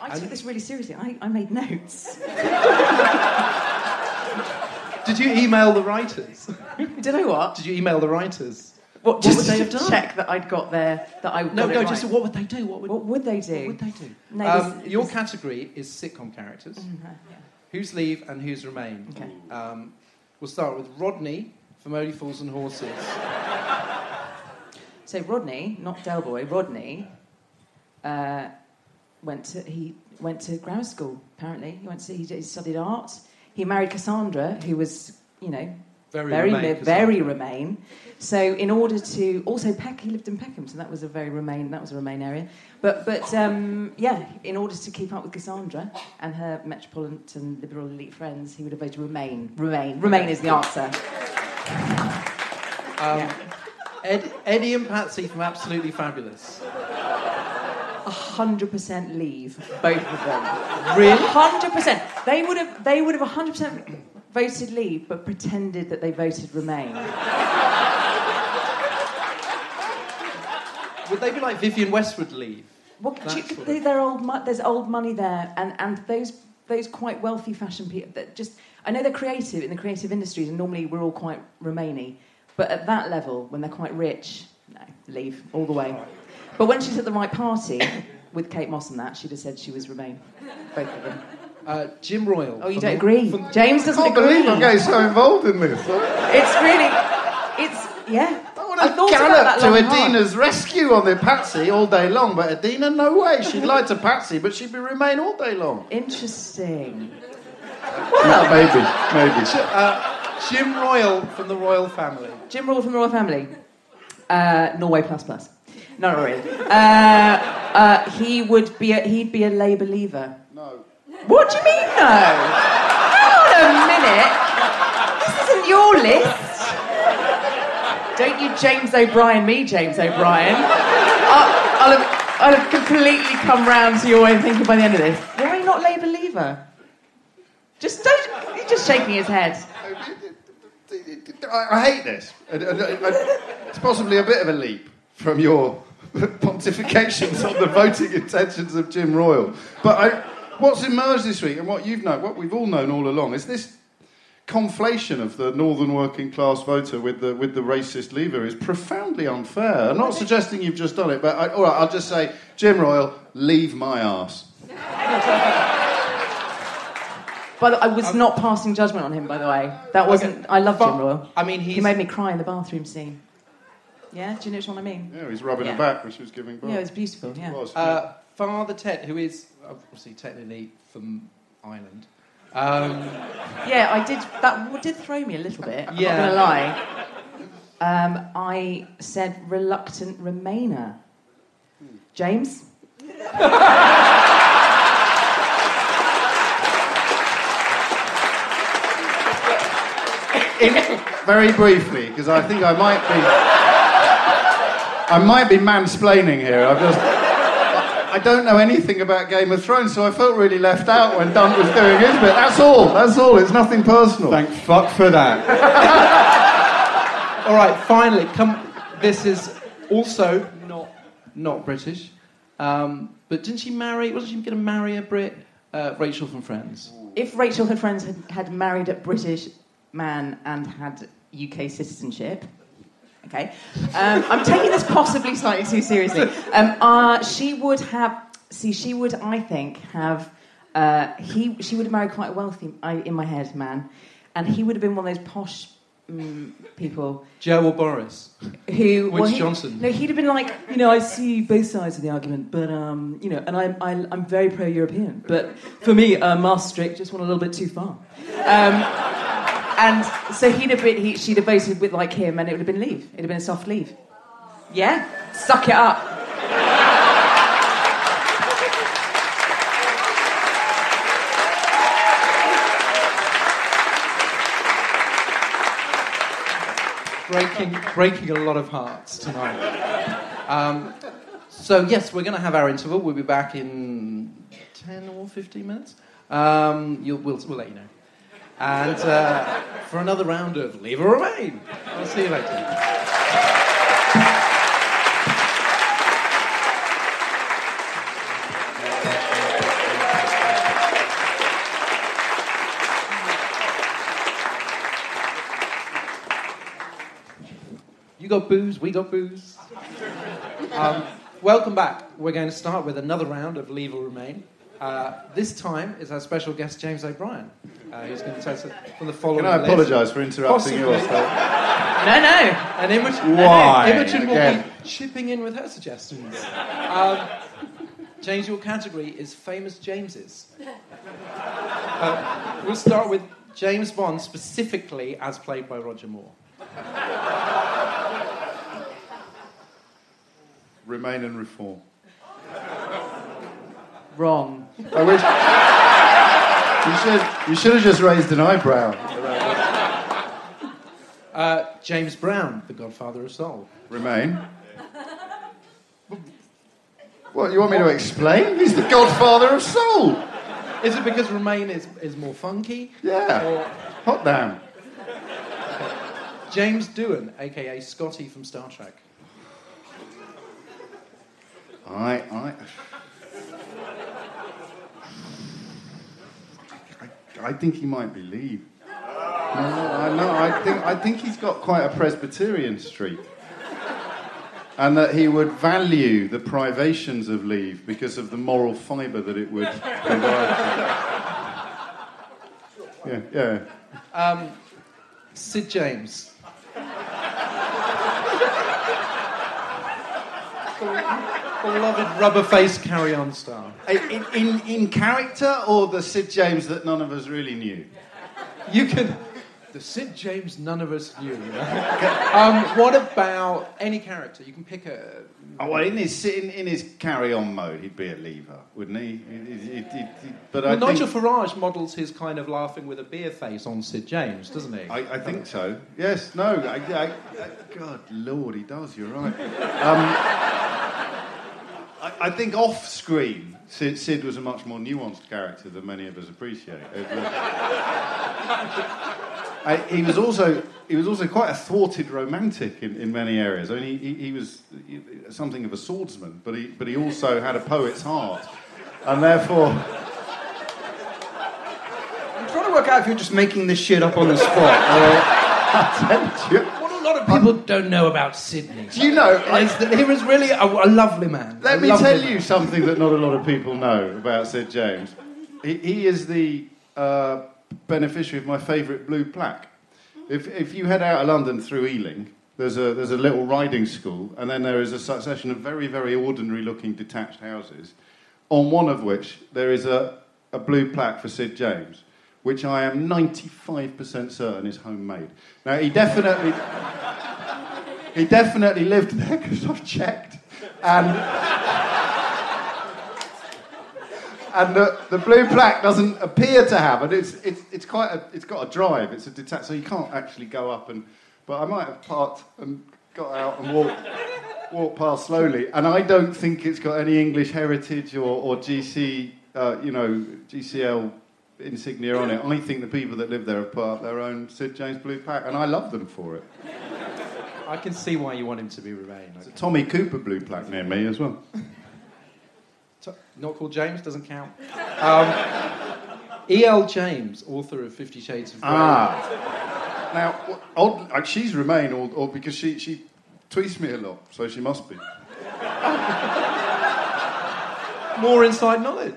I took this really seriously. I made notes. Did you email the writers? Did I what? Did you email the writers? What just would they have done? Check that I'd got there, that I no, no, right. Just what would they do? What would they do? No, your category is sitcom characters. Mm-hmm. Yeah. Who's leave and who's remain? Okay. We'll start with Rodney from Only Fools and Horses. So Rodney, not Del Boy, Rodney went to grammar school. Apparently, he studied art. He married Cassandra, who was very Remain. So in order to also Peck, he lived in Peckham, so that was a very Remain. That was a Remain area. But in order to keep up with Cassandra and her metropolitan liberal elite friends, he would have voted Remain. Remain is the answer. Eddie and Patsy from Absolutely Fabulous. 100% leave, both of them. Really? 100%. They would have 100%. Voted leave, but pretended that they voted remain. Would they be like Vivian Westwood leave? Well, there's old money there, and those quite wealthy fashion people. That just I know they're creative in the creative industries, and normally we're all quite Remainy, but at that level, when they're quite rich, no, leave all the way. But when she's at the right party with Kate Moss and that, she'd have said she was Remain, both of them. Jim Royle. Oh, you don't agree? James doesn't agree. I can't believe I'm getting so involved in this. It's really. I thought about that to Adina's rescue on the Patsy all day long, but Adina, no way. She'd lie to Patsy, but she'd be Remain all day long. Interesting. Well, maybe. Jim Royle from the Royal Family. Norway ++. No, not really. He'd be a Labour leaver. No. What do you mean, no? Hang on a minute. This isn't your list. Don't you James O'Brien. I'll have completely come round to your way of thinking by the end of this. Why not Labour leaver? He's just shaking his head. I hate this. It's possibly a bit of a leap from your pontifications on the voting intentions of Jim Royle. But what's emerged this week, and what you've known, what we've all known all along, is this conflation of the northern working class voter with the racist leaver is profoundly unfair. I'm not suggesting you've just done it, but all right, I'll just say, Jim Royle, leave my arse. By the way, I was not passing judgment on him. By the way, that wasn't. Okay. I love Jim Royle. I mean, he made me cry in the bathroom scene. Yeah, do you know which one I mean? Yeah, he's rubbing her back when she was giving birth. Yeah, it was beautiful. Yeah. It was, Father Ted, who is obviously technically from Ireland. I did. That did throw me a little bit. I'm not going to lie. I said reluctant Remainer. James? very briefly, because I think I might be mansplaining here. I don't know anything about Game of Thrones, so I felt really left out when Dunt was doing his bit. That's all. That's all. It's nothing personal. Thank fuck for that. All right. Finally, come. This is also not British. But didn't she marry? Wasn't she going to marry a Brit? Rachel from Friends. If Rachel from Friends had married a British man and had UK citizenship, okay. I'm taking this possibly slightly too seriously. She would have. See, she would. I think have. She would have married quite a wealthy, in my head, man, and he would have been one of those posh. People. Joe or Boris? Johnson? No, he'd have been like, I see both sides of the argument, but, and I'm very pro-European, but for me, Maastricht just went a little bit too far. And so she'd have voted with like him, and it would have been leave. It'd have been a soft leave. Yeah? Suck it up. Breaking a lot of hearts tonight. So, yes, we're going to have our interval. We'll be back in 10 or 15 minutes. We'll let you know. And for another round of Leave or Remain. I'll see you later. You got booze, we got booze. Welcome back. We're going to start with another round of Leave or Remain. This time is our special guest, James O'Brien, who's going to tell us from the following. Can I apologise for interrupting yours? No, no. And Imogen will be chipping in with her suggestions. James, your category is famous Jameses. We'll start with James Bond, specifically as played by Roger Moore. Remain and reform. Wrong. I wish you should have just raised an eyebrow. James Brown, the Godfather of Soul. Remain. What, you want me to explain? He's the Godfather of Soul. Is it because Remain is more funky? Yeah. Or... hot damn. James Doohan, a.k.a. Scotty from Star Trek. I think he might be leave. I think he's got quite a Presbyterian streak, and that he would value the privations of leave because of the moral fibre that it would provide. Yeah. Sid James. Beloved rubber-faced carry-on star. In character, or the Sid James that none of us really knew? The Sid James none of us knew. What about any character? You can pick a... Oh, well, in his carry-on mode, he'd be a lever, wouldn't he? Nigel Farage models his kind of laughing with a beer face on Sid James, doesn't he? I think so. Yes, no. God, Lord, he does, you're right. I think off-screen, Sid was a much more nuanced character than many of us appreciate. He was also quite a thwarted romantic in many areas. I mean, he was something of a swordsman, but he also had a poet's heart, and therefore. I'm trying to work out if you're just making this shit up on the spot. A lot of people don't know about Sydney. Do you know? He was really a lovely man. Let me tell you something that not a lot of people know about Sid James. He is the beneficiary of my favourite blue plaque. If you head out of London through Ealing, there's a little riding school, and then there is a succession of very, very ordinary-looking detached houses, on one of which there is a blue plaque for Sid James, which I am 95% certain is homemade. Now, he definitely lived there, because I've checked. And And the blue plaque doesn't appear to have, and it's quite a, it's got a drive. It's a detached, so you can't actually go up and. But I might have parked and got out and walked past slowly. And I don't think it's got any English heritage or GC, GCL insignia on it. I think the people that live there have put up their own Sid James blue plaque, and I love them for it. I can see why you want him to be Remain. It's a Tommy Cooper blue plaque near me as well. Not called James, doesn't count. E.L. James, author of 50 Shades of Grey. Now, she's Remain, or because she tweets me a lot, so she must be. More inside knowledge.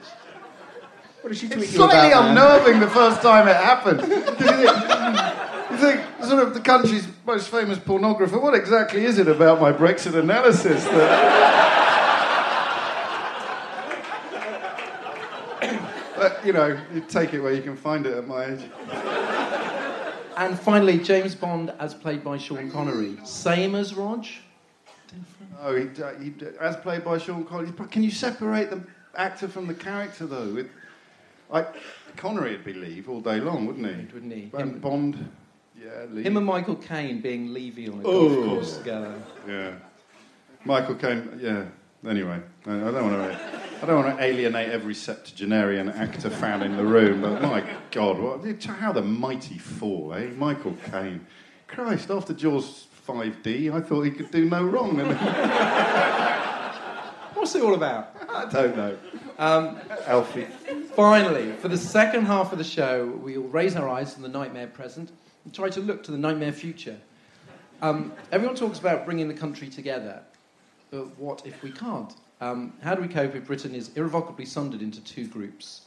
What did she tweet you about? It's slightly unnerving the first time it happened. You think, sort of, the country's most famous pornographer, what exactly is it about my Brexit analysis that... But, you take it where you can find it at my age. And finally, James Bond, as played by Sean Connery. Same as Rog? Different. Oh, he as played by Sean Connery. Can you separate the actor from the character, though? Connery would be Leave all day long, wouldn't he? Wouldn't he? And Bond, yeah, Leave. Him and Michael Caine being Levy on a golf course together. Yeah. Michael Caine, yeah. Anyway, I don't want to alienate every septuagenarian actor fan in the room, but my God, how the mighty fall, eh? Michael Caine. Christ, after Jaws 5D, I thought he could do no wrong. What's it all about? I don't know. Alfie. Finally, for the second half of the show, we'll raise our eyes from the nightmare present and try to look to the nightmare future. Everyone talks about bringing the country together. But what if we can't? How do we cope if Britain is irrevocably sundered into two groups?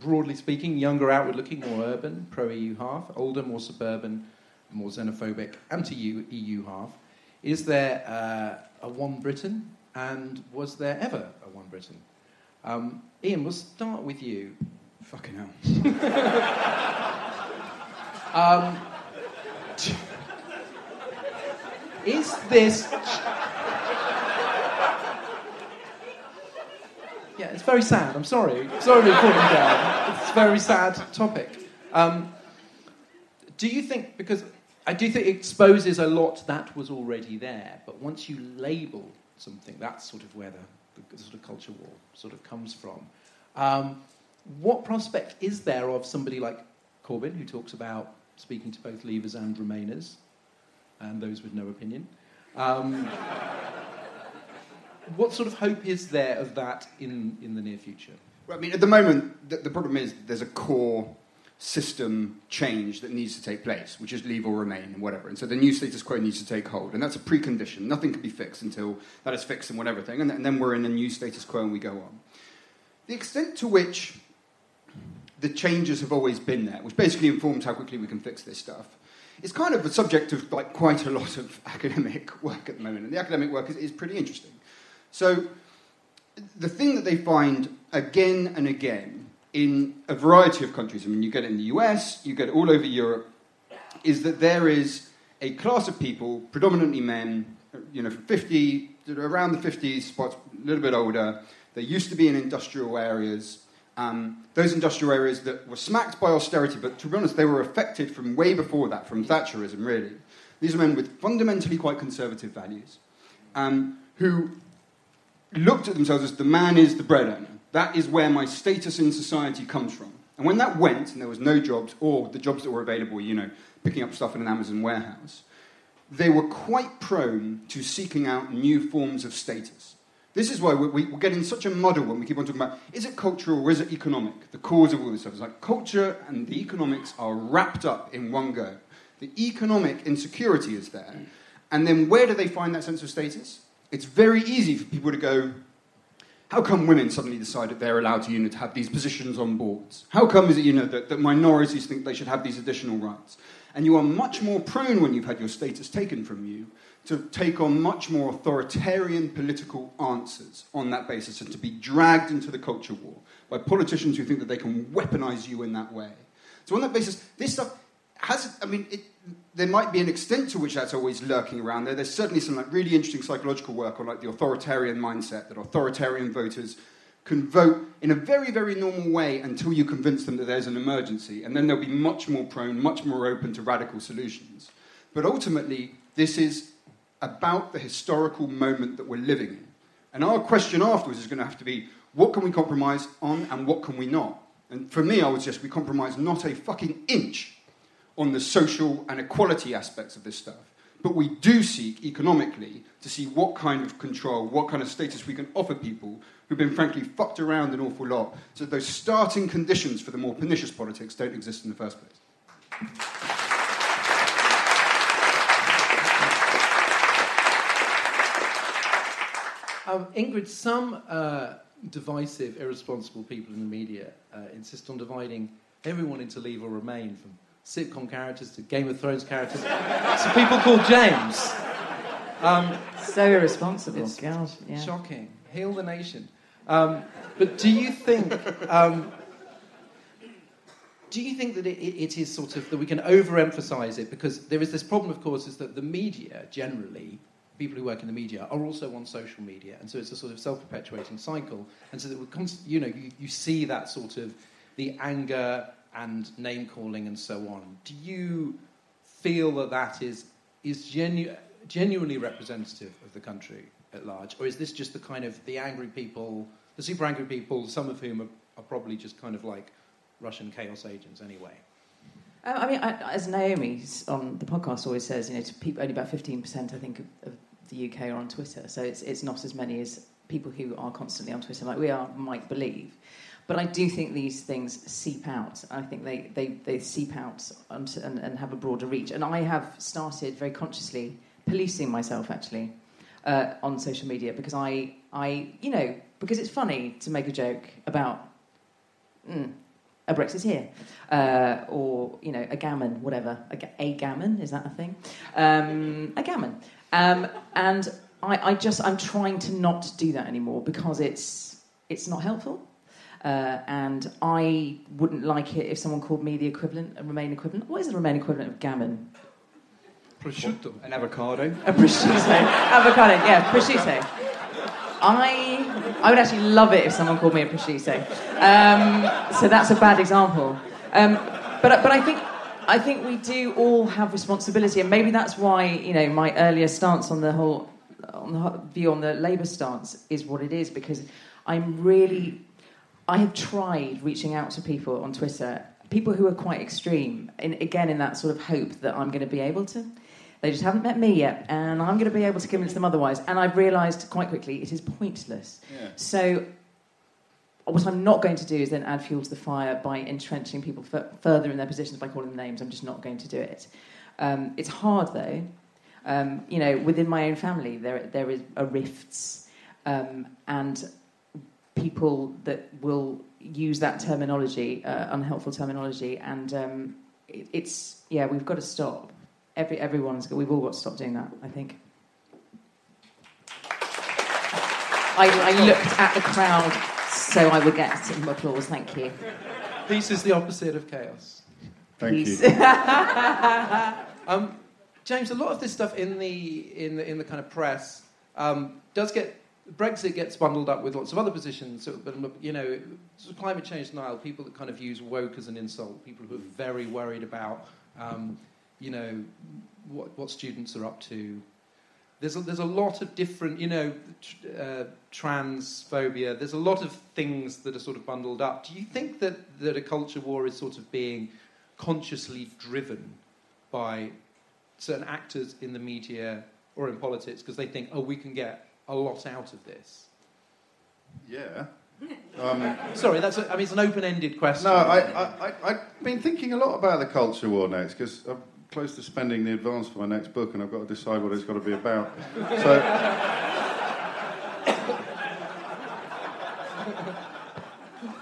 Broadly speaking, younger, outward-looking, more urban, pro-EU half, older, more suburban, more xenophobic, anti-EU half. Is there a one Britain? And was there ever a one Britain? Ian, we'll start with you. Fucking hell. Is this... Yeah, it's very sad. I'm sorry. Sorry to put you down. It's a very sad topic. Do you think... Because I do think it exposes a lot that was already there, but once you label something, that's sort of where the sort of culture war sort of comes from. What prospect is there of somebody like Corbyn, who talks about speaking to both Leavers and Remainers, and those with no opinion... what sort of hope is there of that in the near future? Well, I mean, at the moment, the problem is there's a core system change that needs to take place, which is Leave or Remain and whatever. And so the new status quo needs to take hold. And that's a precondition. Nothing can be fixed until that is fixed and whatever thing. And then we're in a new status quo and we go on. The extent to which the changes have always been there, which basically informs how quickly we can fix this stuff, is kind of a subject of like quite a lot of academic work at the moment. And the academic work is pretty interesting. So the thing that they find again and again in a variety of countries, I mean, you get it in the US, you get it all over Europe, is that there is a class of people, predominantly men, from 50, around the 50s, spots a little bit older. They used to be in industrial areas. Those industrial areas that were smacked by austerity, but to be honest, they were affected from way before that, from Thatcherism, really. These are men with fundamentally quite conservative values, who... looked at themselves as the man is the bread earner. That is where my status in society comes from. And when that went, and there was no jobs, or the jobs that were available, picking up stuff in an Amazon warehouse, they were quite prone to seeking out new forms of status. This is why we get in such a muddle when we keep on talking about, is it cultural or is it economic? The cause of all this stuff is like culture and the economics are wrapped up in one go. The economic insecurity is there. And then where do they find that sense of status? It's very easy for people to go, how come women suddenly decide that they're allowed to, to have these positions on boards? How come is it, that minorities think they should have these additional rights? And you are much more prone when you've had your status taken from you to take on much more authoritarian political answers on that basis and to be dragged into the culture war by politicians who think that they can weaponize you in that way. So on that basis, this stuff... there might be an extent to which that's always lurking around there. There's certainly some really interesting psychological work on the authoritarian mindset, that authoritarian voters can vote in a very, very normal way until you convince them that there's an emergency, and then they'll be much more prone, much more open to radical solutions. But ultimately, this is about the historical moment that we're living in. And our question afterwards is going to have to be, what can we compromise on and what can we not? And for me, I would suggest we compromise not a fucking inch on the social and equality aspects of this stuff. But we do seek economically to see what kind of control, what kind of status we can offer people who've been, frankly, fucked around an awful lot, so that those starting conditions for the more pernicious politics don't exist in the first place. Ingrid, some divisive, irresponsible people in the media insist on dividing everyone into leave or remain, from sitcom characters to Game of Thrones characters to people called James. So irresponsible. It's shocking. Heal the nation. But do you think that it is sort of that we can overemphasise it? Because there is this problem, of course, is that the media generally, people who work in the media, are also on social media, and so it's a sort of self-perpetuating cycle. And so that we're you see that sort of the anger and name-calling and so on. Do you feel that that is genuinely representative of the country at large? Or is this just the kind of the angry people, the super angry people, some of whom are probably just kind of like Russian chaos agents anyway? I mean, as Naomi on the podcast always says, you know, to people, only about 15%, I think, of the UK are on Twitter. So it's not as many as people who are constantly on Twitter, like we are, might believe. But I do think these things seep out. I think they seep out and have a broader reach. And I have started very consciously policing myself, actually, on social media, because I because it's funny to make a joke about a Brexiteer or, you know, a gammon, whatever. A gammon, is that a thing? A gammon. And I'm trying to not do that anymore, because it's not helpful. And I wouldn't like it if someone called me the equivalent, a Remain equivalent. What is the Remain equivalent of gammon? Prosciutto. An avocado. A prosciutto. Avocado, yeah, prosciutto. I would actually love it if someone called me a prosciutto. So that's a bad example. But I think we do all have responsibility, and maybe that's why, you know, my earlier stance on the view on the Labour stance is what it is, because I have tried reaching out to people on Twitter, people who are quite extreme, in that sort of hope that I'm going to be able to. They just haven't met me yet, and I'm going to be able to convince them otherwise. And I've realised quite quickly it is pointless. Yeah. So what I'm not going to do is then add fuel to the fire by entrenching people further in their positions by calling them names. I'm just not going to do it. It's hard, though. You know, within my own family, there is a rifts, and people that will use that terminology, unhelpful terminology, and we've got to stop. We've all got to stop doing that, I think. I looked at the crowd so I would get some applause, thank you. Peace is the opposite of chaos. Thank you. James, a lot of this stuff in the kind of press does get. Brexit gets bundled up with lots of other positions, but, you know, climate change denial, people that kind of use woke as an insult, people who are very worried about, you know, what students are up to. There's a lot of different, you know, transphobia. There's a lot of things that are sort of bundled up. Do you think that a culture war is sort of being consciously driven by certain actors in the media or in politics because they think, oh, we can get a lot out of this? Yeah. Sorry, it's an open-ended question. No, I've been thinking a lot about the culture war next, because I'm close to spending the advance for my next book, and I've got to decide what it's got to be about. So,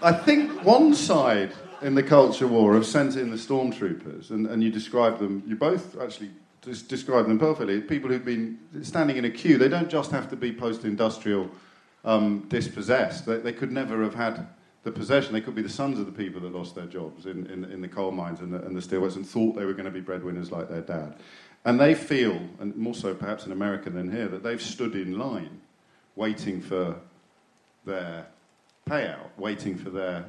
I think one side in the culture war have sent in the stormtroopers, and you describe them, you both actually describe them perfectly. People who've been standing in a queue, they don't just have to be post-industrial dispossessed. They could never have had the possession. They could be the sons of the people that lost their jobs in the coal mines and the steelworks and thought they were going to be breadwinners like their dad. And they feel, and more so perhaps in America than here, that they've stood in line waiting for their payout waiting for their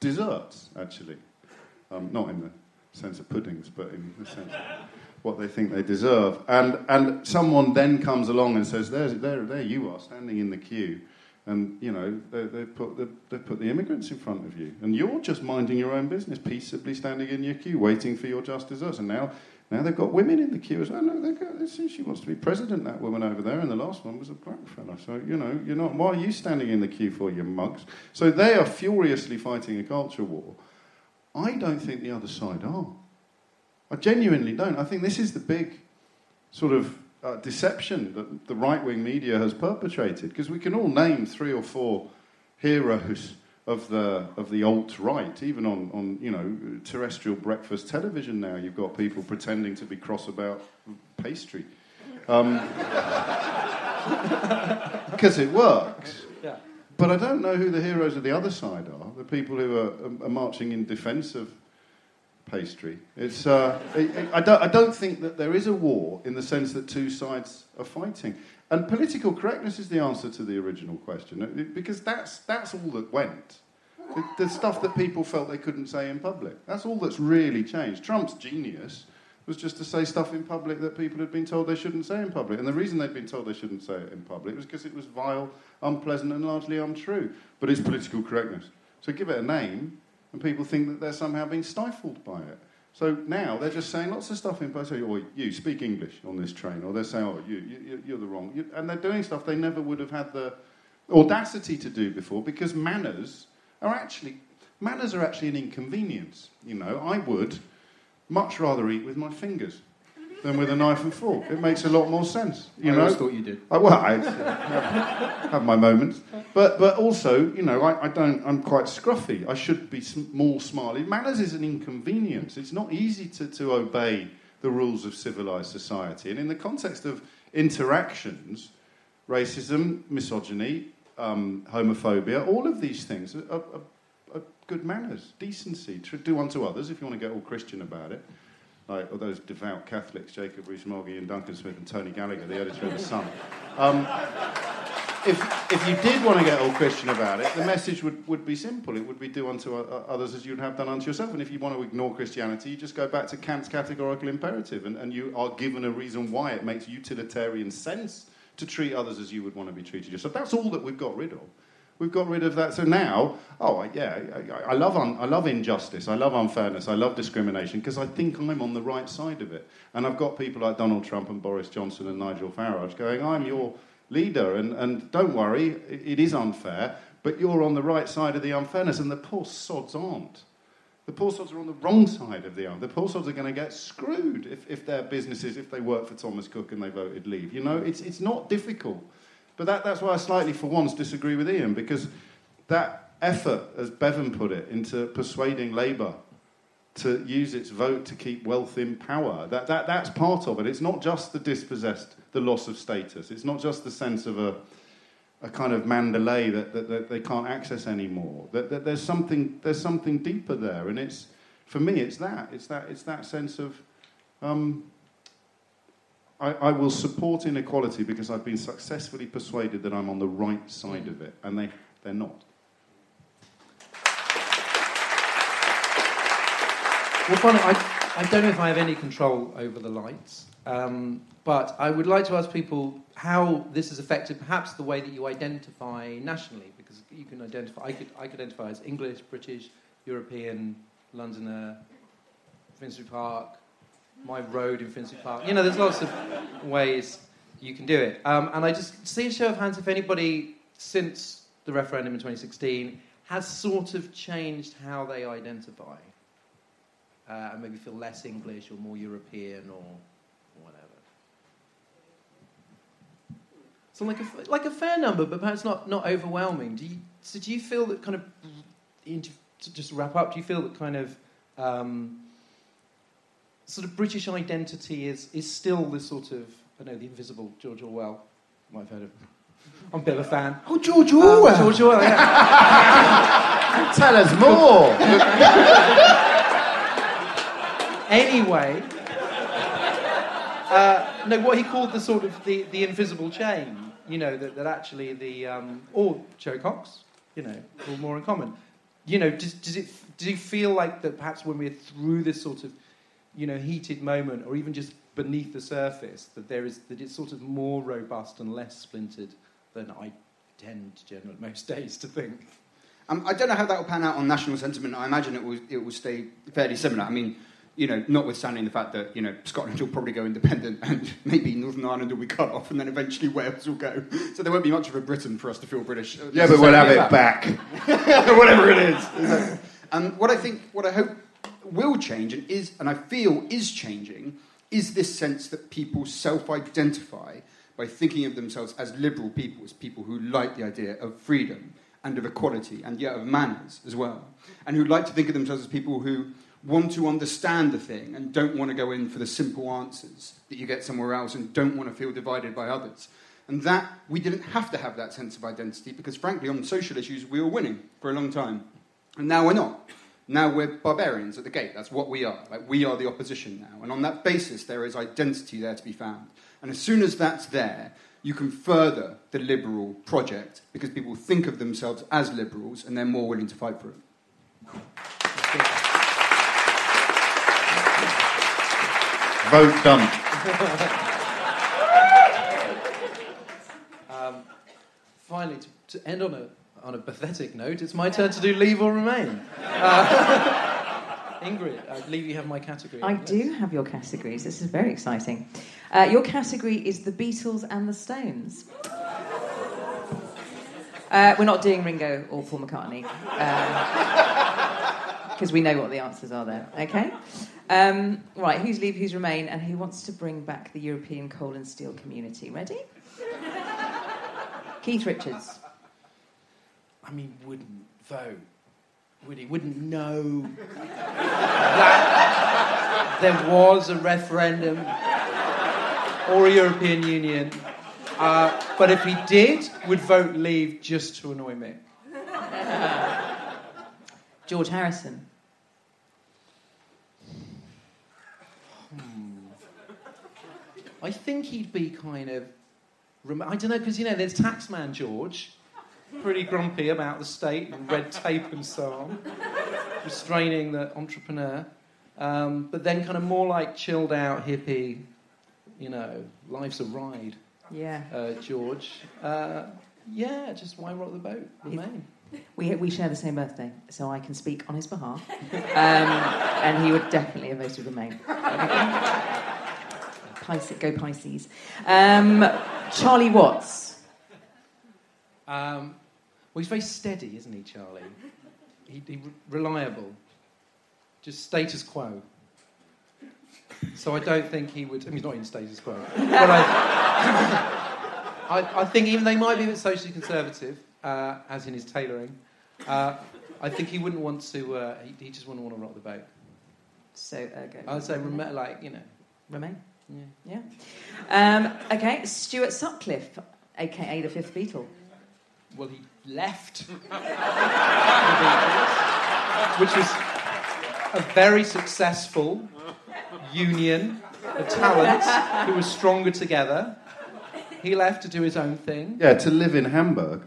desserts, actually. Not in the sense of puddings, but in the sense of what they think they deserve. And someone then comes along and says, there you are, standing in the queue. And, you know, they put the immigrants in front of you. And you're just minding your own business, peaceably standing in your queue, waiting for your just desserts. And now they've got women in the queue as well. No, they've got, she wants to be president, that woman over there, and the last one was a black fella. So, you know, you're not. Why are you standing in the queue for, you mugs? So they are furiously fighting a culture war. I don't think the other side are. I genuinely don't. I think this is the big sort of deception that the right-wing media has perpetrated, because we can all name three or four heroes of the alt-right, even on you know, terrestrial breakfast television now. You've got people pretending to be cross about pastry. Because it works. Yeah. But I don't know who the heroes of the other side are, the people who are marching in defence of pastry. It's I don't think that there is a war in the sense that two sides are fighting. And political correctness is the answer to the original question, because that's all that went. The stuff that people felt they couldn't say in public. That's all that's really changed. Trump's genius was just to say stuff in public that people had been told they shouldn't say in public. And the reason they'd been told they shouldn't say it in public was because it was vile, unpleasant, and largely untrue. But it's political correctness. So give it a name, and people think that they're somehow being stifled by it. So now they're just saying lots of stuff in place. Or you speak English on this train, or they're saying, "Oh, you're the wrong," and they're doing stuff they never would have had the audacity to do before, because manners are actually an inconvenience. You know, I would much rather eat with my fingers than with a knife and fork. It makes a lot more sense. I always thought you did. I have my moments. But also, you know, I'm quite scruffy. I should be more smiley. Manners is an inconvenience. It's not easy to obey the rules of civilised society. And in the context of interactions, racism, misogyny, homophobia, all of these things are good manners, decency, do unto others, if you want to get all Christian about it. Like all those devout Catholics, Jacob Rees-Mogg, Ian Dunt and Tony Gallagher, the editor of The Sun. If you did want to get all Christian about it, the message would be simple. It would be do unto others as you'd have done unto yourself. And if you want to ignore Christianity, you just go back to Kant's categorical imperative, and you are given a reason why it makes utilitarian sense to treat others as you would want to be treated yourself. That's all that we've got rid of. We've got rid of that. So now, I love injustice, I love unfairness, I love discrimination, because I think I'm on the right side of it. And I've got people like Donald Trump and Boris Johnson and Nigel Farage going, I'm your leader, and don't worry, it is unfair, but you're on the right side of the unfairness, and the poor sods aren't. The poor sods are on the wrong side of the arm. The poor sods are going to get screwed if their businesses, if they work for Thomas Cook and they voted leave. You know, it's not difficult. But that's why I slightly, for once, disagree with Ian, because that effort, as Bevan put it, into persuading Labour to use its vote to keep wealth in power, that's part of it. It's not just the dispossessed, the loss of status. It's not just the sense of a kind of Mandalay that they can't access anymore. That there's something deeper there, and it's, for me, it's that sense of. I will support inequality because I've been successfully persuaded that I'm on the right side of it, and they're not. Well, Bonnie, I don't know if I have any control over the lights, but I would like to ask people how this has affected perhaps the way that you identify nationally, because you can identify. I could identify as English, British, European, Londoner, Finsbury Park. My road in Finsbury Park. You know, there's lots of ways you can do it. And I just see a show of hands if anybody, since the referendum in 2016, has sort of changed how they identify. And maybe feel less English or more European or whatever. So like a fair number, but perhaps not overwhelming. Do you feel that kind of, to just wrap up, do you feel that kind of... sort of British identity is still this sort of, I don't know, the invisible George Orwell. You might have heard of him. I'm a bit of a fan. Oh, George Orwell! George Orwell, yeah. Tell us more! Anyway, what he called the sort of the invisible chain, you know, that actually or Joe Cox, you know, or more in common. You know, does it feel like that perhaps when we're through this sort of, you know, heated moment, or even just beneath the surface, that there is, that it's sort of more robust and less splintered than I tend generally most days to think? I don't know how that will pan out on national sentiment. I imagine it will stay fairly similar. I mean, you know, notwithstanding the fact that, you know, Scotland will probably go independent and maybe Northern Ireland will be cut off and then eventually Wales will go. So there won't be much of a Britain for us to feel British. Yeah, but we'll have it back. Whatever it is. Yeah. And what I hope will change and I feel is changing is this sense that people self-identify by thinking of themselves as liberal people, as people who like the idea of freedom and of equality and yet of manners as well. And who like to think of themselves as people who want to understand the thing and don't want to go in for the simple answers that you get somewhere else and don't want to feel divided by others. And that, we didn't have to have that sense of identity because, frankly, on social issues, we were winning for a long time. And now we're not. Now we're barbarians at the gate. That's what we are. Like, we are the opposition now. And on that basis, there is identity there to be found. And as soon as that's there, you can further the liberal project because people think of themselves as liberals and they're more willing to fight for it. Vote Dunt. Finally, to end on a pathetic note, it's my turn to do Leave or Remain. Ingrid, I believe you have my category. I do have your categories. This is very exciting. Your category is the Beatles and the Stones. We're not doing Ringo or Paul McCartney because we know what the answers are there. Okay. Right, who's leave, who's remain, and who wants to bring back the European coal and steel community? Ready? Keith Richards. I mean, wouldn't vote, would he? Wouldn't know that there was a referendum or a European Union. But if he did, would vote leave just to annoy me. George Harrison. I think he'd be kind of... I don't know, because, you know, there's Taxman George, pretty grumpy about the state and red tape and so on, restraining the entrepreneur, but then kind of more like chilled-out hippie, you know, life's a ride, yeah. George. Yeah, just why rock the boat, remain. We share the same birthday, so I can speak on his behalf, and he would definitely have voted remain. Go Pisces. Charlie Watts. Well, he's very steady, isn't he, Charlie? He's reliable. Just status quo. So I don't think he would... I mean, he's not in status quo. But I think even though he might be a bit socially conservative, as in his tailoring, I think he wouldn't want to... he just wouldn't want to rock the boat. So, okay. I'd say, like, you know... Remain? Yeah. Okay, Stuart Sutcliffe, a.k.a. the Fifth Beatle. Well, he left. Which was a very successful union of talents who were stronger together. He left to do his own thing. Yeah, to live in Hamburg.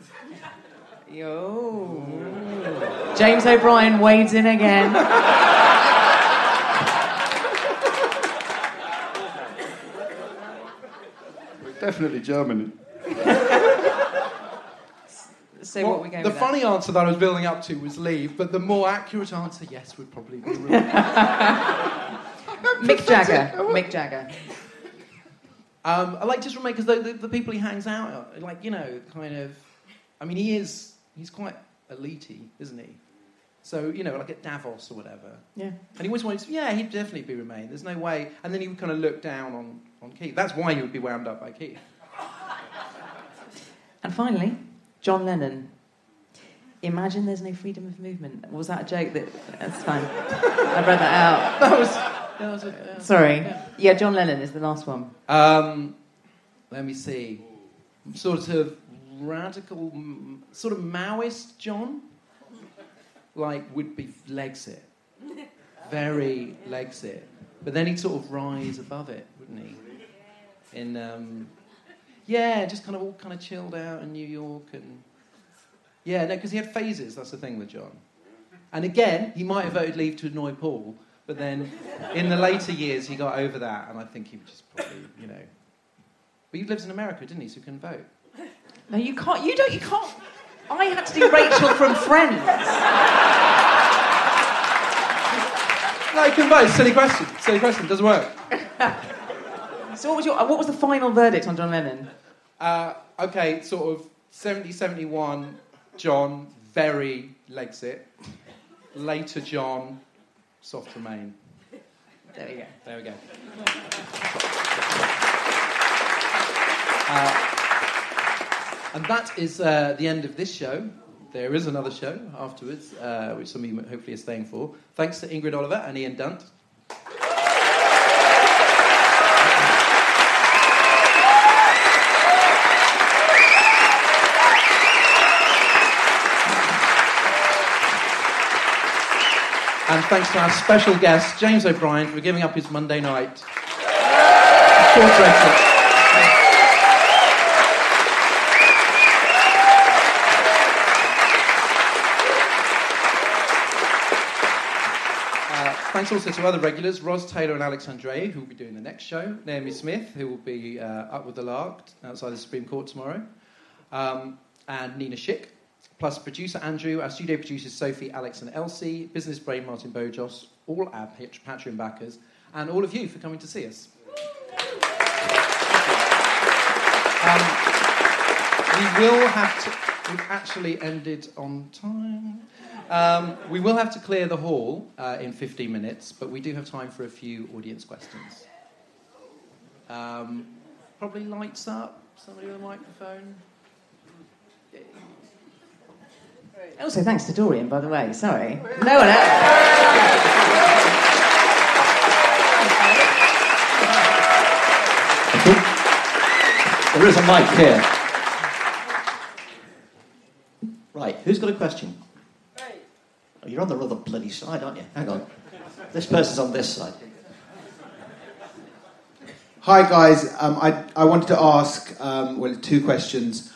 Yo. Ooh. James O'Brien wades in again. Definitely German. So well, what we going the with funny that? Answer that I was building up to was leave, but the more accurate answer, yes, would probably be real. Mick Jagger. I like just remain because the people he hangs out with, like, you know, kind of. I mean, he's quite elite-y, isn't he? So, you know, like at Davos or whatever. Yeah. And he always wanted to, yeah, he'd definitely be remain. There's no way. And then he would kind of look down on Keith. That's why he would be wound up by Keith. And finally, John Lennon. Imagine there's no freedom of movement. Was that a joke? That's fine. I read that out. That was sorry. Yeah, John Lennon is the last one. Let me see. Sort of radical, sort of Maoist John. Like, would be Lexit. Very Lexit. But then he'd sort of rise above it, wouldn't he? In, yeah, just kind of all kind of chilled out in New York and Yeah, no, because he had phases, that's the thing with John. And again, he might have voted Leave to annoy Paul, but then in the later years he got over that, and I think he was just probably, you know... But he lives in America, didn't he, so he couldn't vote? No, you can't. You don't, you can't. I had to do Rachel from Friends. No, you can vote. Silly question. Doesn't work. So what was the final verdict on John Lennon? Okay, sort of 70-71 John, very Lexit. Later John, soft Remain. There we go. And that is the end of this show. There is another show afterwards, which some of you hopefully are staying for. Thanks to Ingrid Oliver and Ian Dunt. And thanks to our special guest, James O'Brien, for giving up his Monday night. For Brexit. Thanks also to other regulars, Ros Taylor and Alex Andrei, who will be doing the next show, Naomi Smith, who will be up with the lark outside the Supreme Court tomorrow, and Nina Schick, plus producer Andrew, our studio producers Sophie, Alex and Elsie, business brain Martin Bojos, all our Patreon backers, and all of you for coming to see us. We've actually ended on time. We will have to clear the hall in 15 minutes, but we do have time for a few audience questions. Probably lights up, somebody with a microphone. Also, thanks to Dorian, by the way, sorry. No one else. There is a mic here. Right, who's got a question? You're on the other bloody side, aren't you? Hang on. This person's on this side. Hi, guys. I wanted to ask, two questions.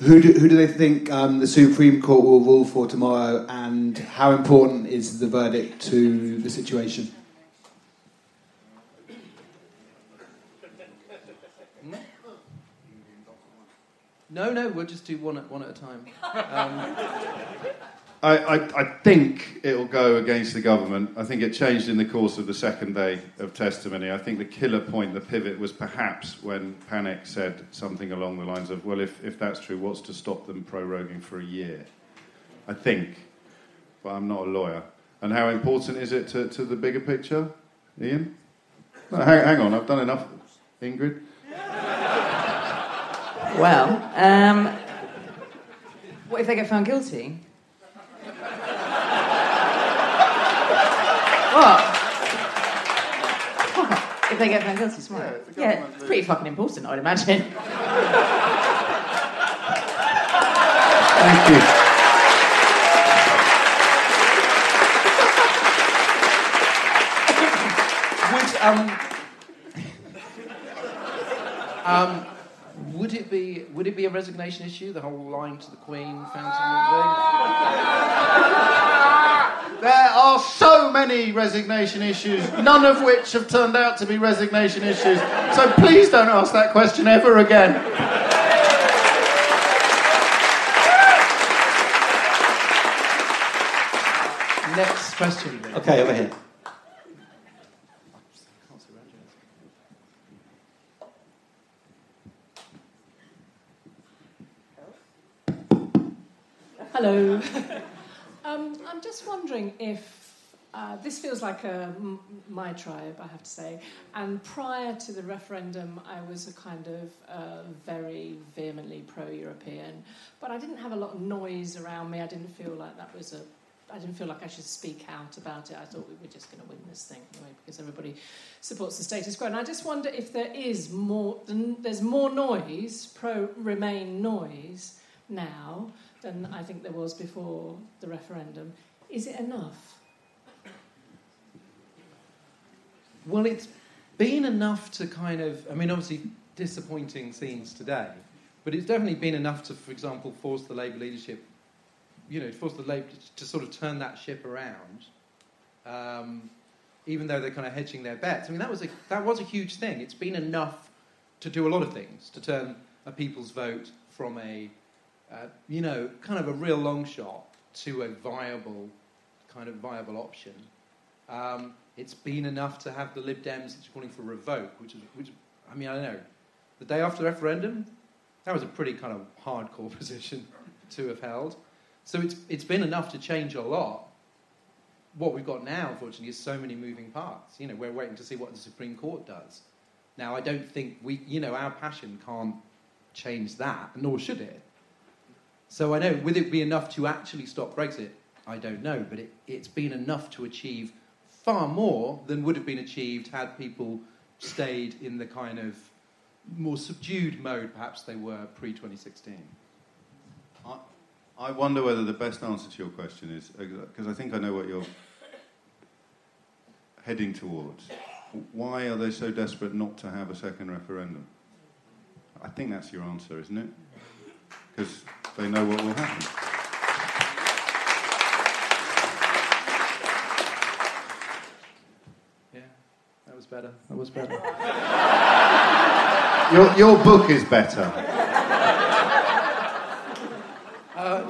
Who do they think the Supreme Court will rule for tomorrow, and how important is the verdict to the situation? No, we'll just do one at a time. I think it will go against the government. I think it changed in the course of the second day of testimony. I think the killer point, the pivot, was perhaps when Panic said something along the lines of, well, if that's true, what's to stop them proroguing for a year? I think. But I'm not a lawyer. And how important is it to the bigger picture, Ian? No, hang on, I've done enough. Ingrid? Well, what if they get found guilty? What? If they get found guilty, smart. Yeah, it's pretty fucking important, I'd imagine. Thank you. Would it be a resignation issue? The whole line to the Queen, There are so many resignation issues, none of which have turned out to be resignation issues. So please don't ask that question ever again. Next question. Please. Okay, over here. I can't see around you. Hello. I'm just wondering if this feels like my tribe, I have to say. And prior to the referendum, I was a kind of very vehemently pro-European, but I didn't have a lot of noise around me. I didn't feel like I didn't feel like I should speak out about it. I thought we were just going to win this thing anyway because everybody supports the status quo. And I just wonder if there's more noise, pro-Remain noise now than I think there was before the referendum. Is it enough? Well, it's been enough to kind of... I mean, obviously, disappointing scenes today, but it's definitely been enough to, for example, force the Labour leadership you know, forced the Labour to sort of turn that ship around, even though they're kind of hedging their bets. I mean, that was a huge thing. It's been enough to do a lot of things, to turn a people's vote from a, you know, kind of a real long shot to a viable, kind of viable option. It's been enough to have the Lib Dems calling for revoke, which I mean, I don't know. The day after the referendum, that was a pretty kind of hardcore position to have held. So it's been enough to change a lot. What we've got now, unfortunately, is so many moving parts. You know, we're waiting to see what the Supreme Court does. Now, I don't think we, you know, our passion can't change that, nor should it. So I know, will it be enough to actually stop Brexit? I don't know, but it's been enough to achieve far more than would have been achieved had people stayed in the kind of more subdued mode perhaps they were pre-2016. I wonder whether the best answer to your question is, because I think I know what you're heading towards. Why are they so desperate not to have a second referendum? I think that's your answer, isn't it? Because they know what will happen. Better. That was better. Your book is better.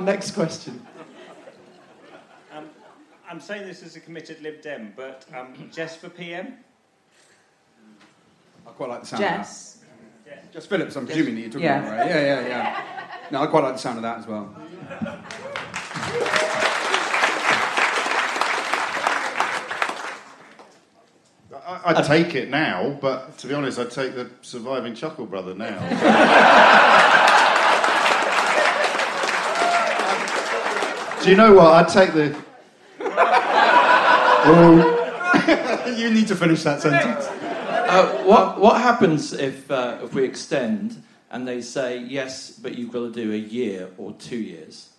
Next question. I'm saying this as a committed Lib Dem, but Jess for PM? I quite like the sound Jess. Of that. Jess. Jess Phillips, I'm presuming that you're talking about, right? Yeah. No, I quite like the sound of that as well. I'd take it now, but to be honest, I'd take the surviving Chuckle Brother now. Do you know what? I'd take the... You need to finish that sentence. What happens if we extend and they say, yes, but you've got to do a year or 2 years?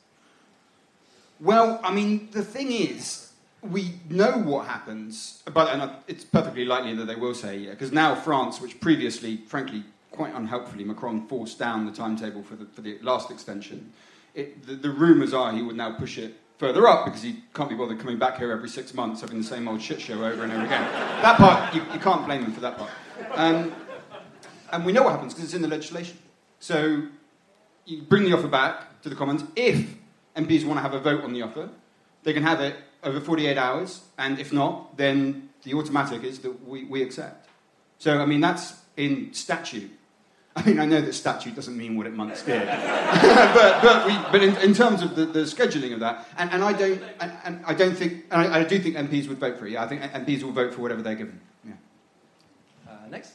Well, I mean, the thing is... We know what happens, but and it's perfectly likely that they will say a year, because now France, which previously, frankly, quite unhelpfully, Macron forced down the timetable for the last extension. The rumours are he would now push it further up because he can't be bothered coming back here every 6 months having the same old shit show over and over again. That part, you can't blame him for that part. And we know what happens because it's in the legislation. So you bring the offer back to the Commons. If MPs want to have a vote on the offer, they can have it over 48 hours, and if not, then the automatic is that we accept. So, I mean, that's in statute. I mean, I know that statute doesn't mean what it once did. but in terms of the scheduling of that, I do think MPs would vote for it. Yeah, I think MPs will vote for whatever they're given. Yeah. Next.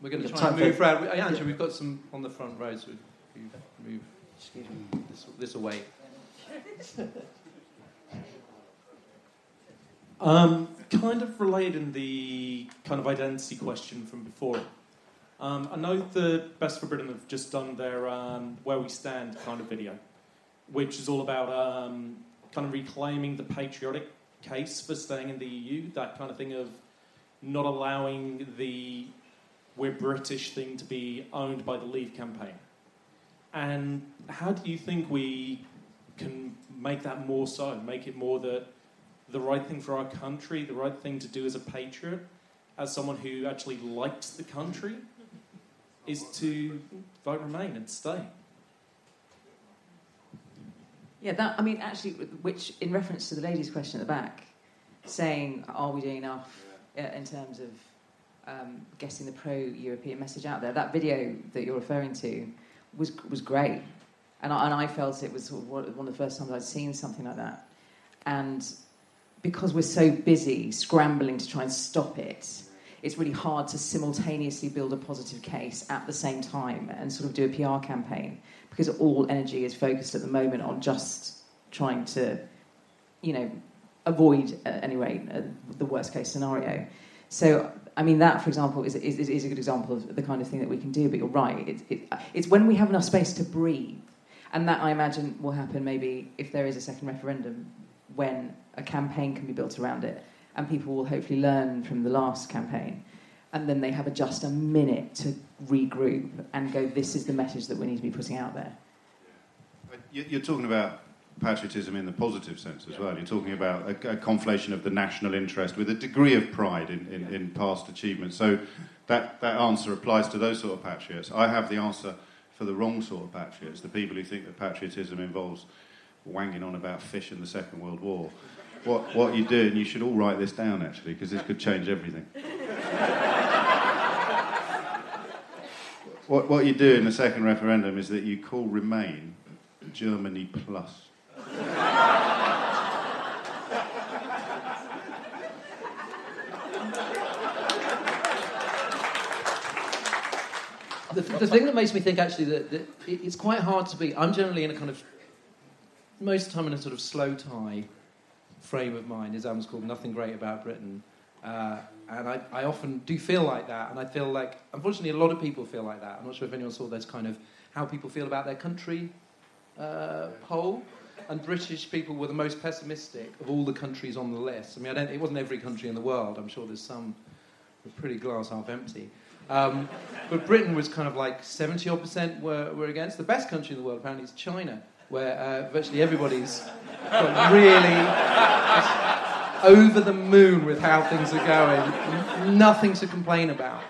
We're going to try and move around. Andrew, we've got some on the front row, so we've moved this away. Kind of relating the kind of identity question from before. I know the Best for Britain have just done their Where We Stand kind of video, which is all about kind of reclaiming the patriotic case for staying in the EU, that kind of thing of not allowing the we're British thing to be owned by the Leave campaign. And how do you think we can make that more so, make it more that the right thing for our country, the right thing to do as a patriot, as someone who actually likes the country, is to vote Remain and stay. Yeah, that, I mean, actually, which, in reference to the lady's question at the back, saying, are we doing enough in terms of getting the pro-European message out there? That video that you're referring to was great. And I felt it was sort of one of the first times I'd seen something like that. And... because we're so busy scrambling to try and stop it, it's really hard to simultaneously build a positive case at the same time and sort of do a PR campaign, because all energy is focused at the moment on just trying to, you know, avoid, at any rate, the worst-case scenario. So, I mean, that, for example, is a good example of the kind of thing that we can do, but you're right. It's when we have enough space to breathe, and that, I imagine, will happen maybe if there is a second referendum, when a campaign can be built around it, and people will hopefully learn from the last campaign, and then they have just a minute to regroup and go, this is the message that we need to be putting out there. You're talking about patriotism in the positive sense as well. You're talking about a conflation of the national interest with a degree of pride in past achievements. So that answer applies to those sort of patriots. I have the answer for the wrong sort of patriots, the people who think that patriotism involves wanging on about fish in the Second World War. What you do, and you should all write this down, actually, because this could change everything. What you do in the second referendum is that you call Remain Germany Plus. The thing that makes me think, actually, that it's quite hard to be... I'm generally in a kind of... Most of the time in a sort of slow-tie frame of mind. His album's called Nothing Great About Britain. And I often do feel like that. And I feel like... Unfortunately, a lot of people feel like that. I'm not sure if anyone saw this kind of how people feel about their country poll. And British people were the most pessimistic of all the countries on the list. I mean, it wasn't every country in the world. I'm sure there's some pretty glass half empty. But Britain was kind of like 70-odd% were against. The best country in the world, apparently, is China, where virtually everybody's got really over the moon with how things are going. Nothing to complain about.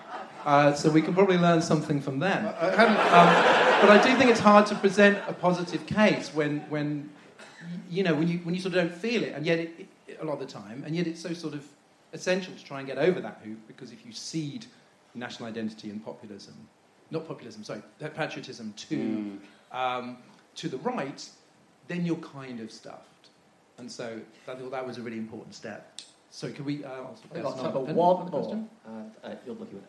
So we can probably learn something from them. But I do think it's hard to present a positive case when you sort of don't feel it, and yet it a lot of the time, and yet it's so sort of essential to try and get over that hoop, because if you seed national identity and patriotism to the right, then you're kind of stuffed. And so I thought that was a really important step. So can we... I've got number one more, and you're lucky with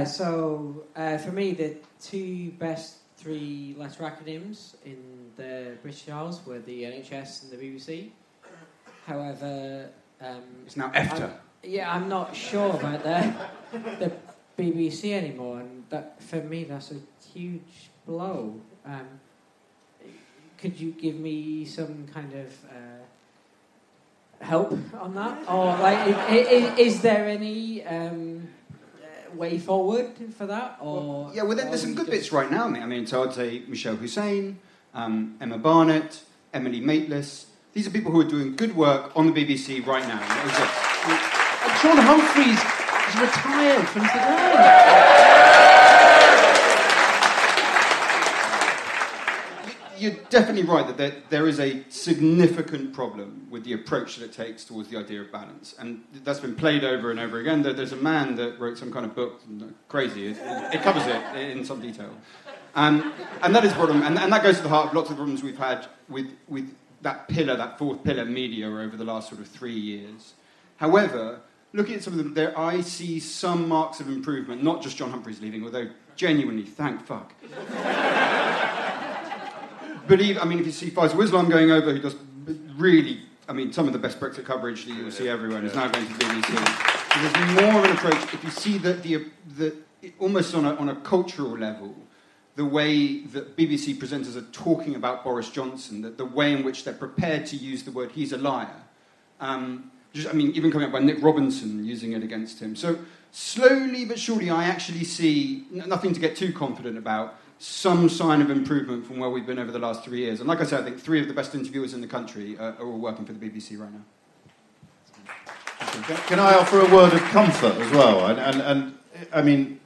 it. So, for me, the two best three-letter acronyms in the British Isles were the NHS and the BBC. However... it's now EFTA. I'm not sure about the BBC anymore, and that, for me, that's a huge blow. Could you give me some kind of help on that? Or, like, is there any way forward for that? Or there's some good bits right now. I mean, so I'd say Michelle Hussain, Emma Barnett, Emily Maitlis. These are people who are doing good work on the BBC right now. Sean Humphreys is retired from today. You're definitely right that there is a significant problem with the approach that it takes towards the idea of balance. And that's been played over and over again. There's a man that wrote some kind of book, crazy, it covers it in some detail. And that is a problem, and that goes to the heart of lots of problems we've had with that pillar, that fourth pillar media over the last sort of 3 years. However, looking at some of them there, I see some marks of improvement, not just John Humphreys leaving, although genuinely, thank fuck. If you see Faisal Islam going over, who does really, some of the best Brexit coverage that you'll see everywhere, is now going to the BBC. So there's more of an approach. If you see that the almost on a cultural level, the way that BBC presenters are talking about Boris Johnson, the way in which they're prepared to use the word "he's a liar," even coming up by Nick Robinson using it against him. So slowly but surely, I actually see nothing to get too confident about. Some sign of improvement from where we've been over the last 3 years. And like I said, I think three of the best interviewers in the country are all working for the BBC right now. Can I offer a word of comfort as well? And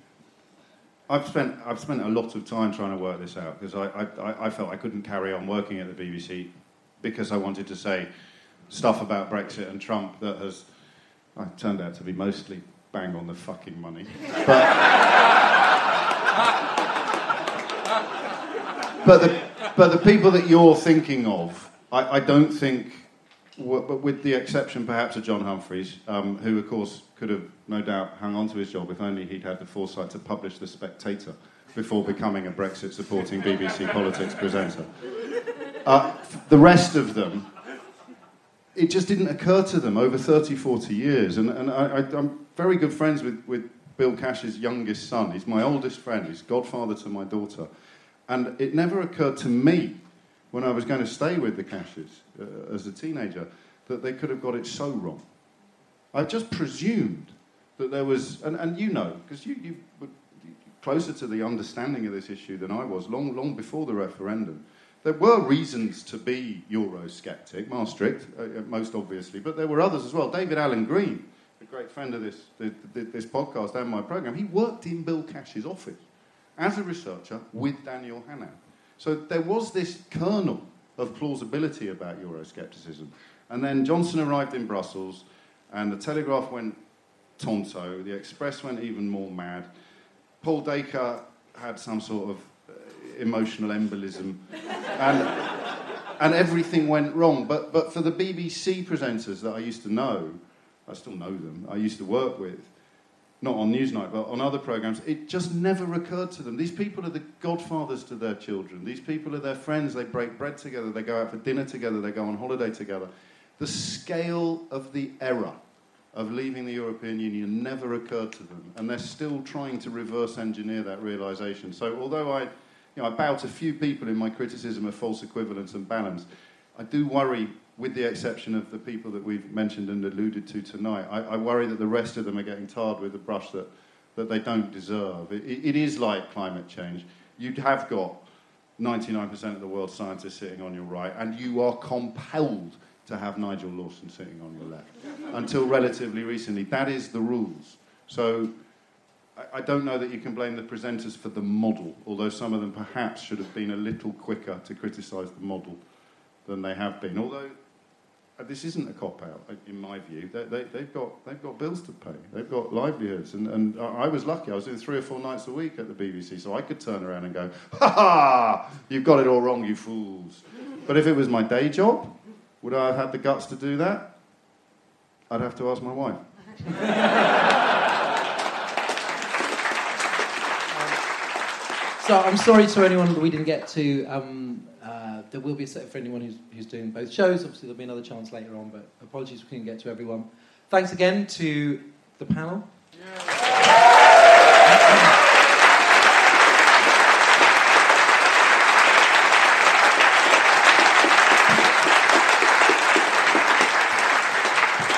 I've spent a lot of time trying to work this out, because I felt I couldn't carry on working at the BBC because I wanted to say stuff about Brexit and Trump that has turned out to be mostly bang on the fucking money. But the people that you're thinking of, I don't think, with the exception perhaps of John Humphreys, who of course could have no doubt hung on to his job if only he'd had the foresight to publish The Spectator before becoming a Brexit-supporting BBC politics presenter. The rest of them, it just didn't occur to them over 30, 40 years. And I'm very good friends with Bill Cash's youngest son. He's my oldest friend. He's godfather to my daughter. And it never occurred to me when I was going to stay with the Cashes as a teenager that they could have got it so wrong. I just presumed that there was... And you know, because you closer to the understanding of this issue than I was, long, long before the referendum. There were reasons to be Eurosceptic, Maastricht, most obviously, but there were others as well. David Alan Green, a great friend of this podcast and my programme, he worked in Bill Cash's office as a researcher with Daniel Hannah. So there was this kernel of plausibility about Euroscepticism. And then Johnson arrived in Brussels, and the Telegraph went tonto, the Express went even more mad. Paul Dacre had some sort of emotional embolism, and everything went wrong. But for the BBC presenters that I used to know, I still know them, I used to work with, not on Newsnight, but on other programmes, it just never occurred to them. These people are the godfathers to their children. These people are their friends. They break bread together. They go out for dinner together. They go on holiday together. The scale of the error of leaving the European Union never occurred to them, and they're still trying to reverse engineer that realisation. So although I bow to few people in my criticism of false equivalence and balance, I do worry, with the exception of the people that we've mentioned and alluded to tonight, I worry that the rest of them are getting tarred with a brush that they don't deserve. It is like climate change. You have got 99% of the world's scientists sitting on your right, and you are compelled to have Nigel Lawson sitting on your left until relatively recently. That is the rules. So I don't know that you can blame the presenters for the model, although some of them perhaps should have been a little quicker to criticise the model than they have been. Although this isn't a cop-out, in my view. They've got bills to pay. They've got livelihoods. And I was lucky. I was doing 3 or 4 nights a week at the BBC, so I could turn around and go, ha-ha, you've got it all wrong, you fools. But if it was my day job, would I have had the guts to do that? I'd have to ask my wife. So I'm sorry to anyone that we didn't get to. There will be a set for anyone who's doing both shows. Obviously, there'll be another chance later on, but apologies we couldn't get to everyone. Thanks again to the panel. Yeah.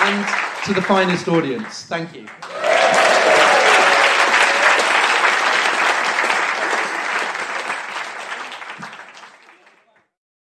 And to the finest audience, thank you.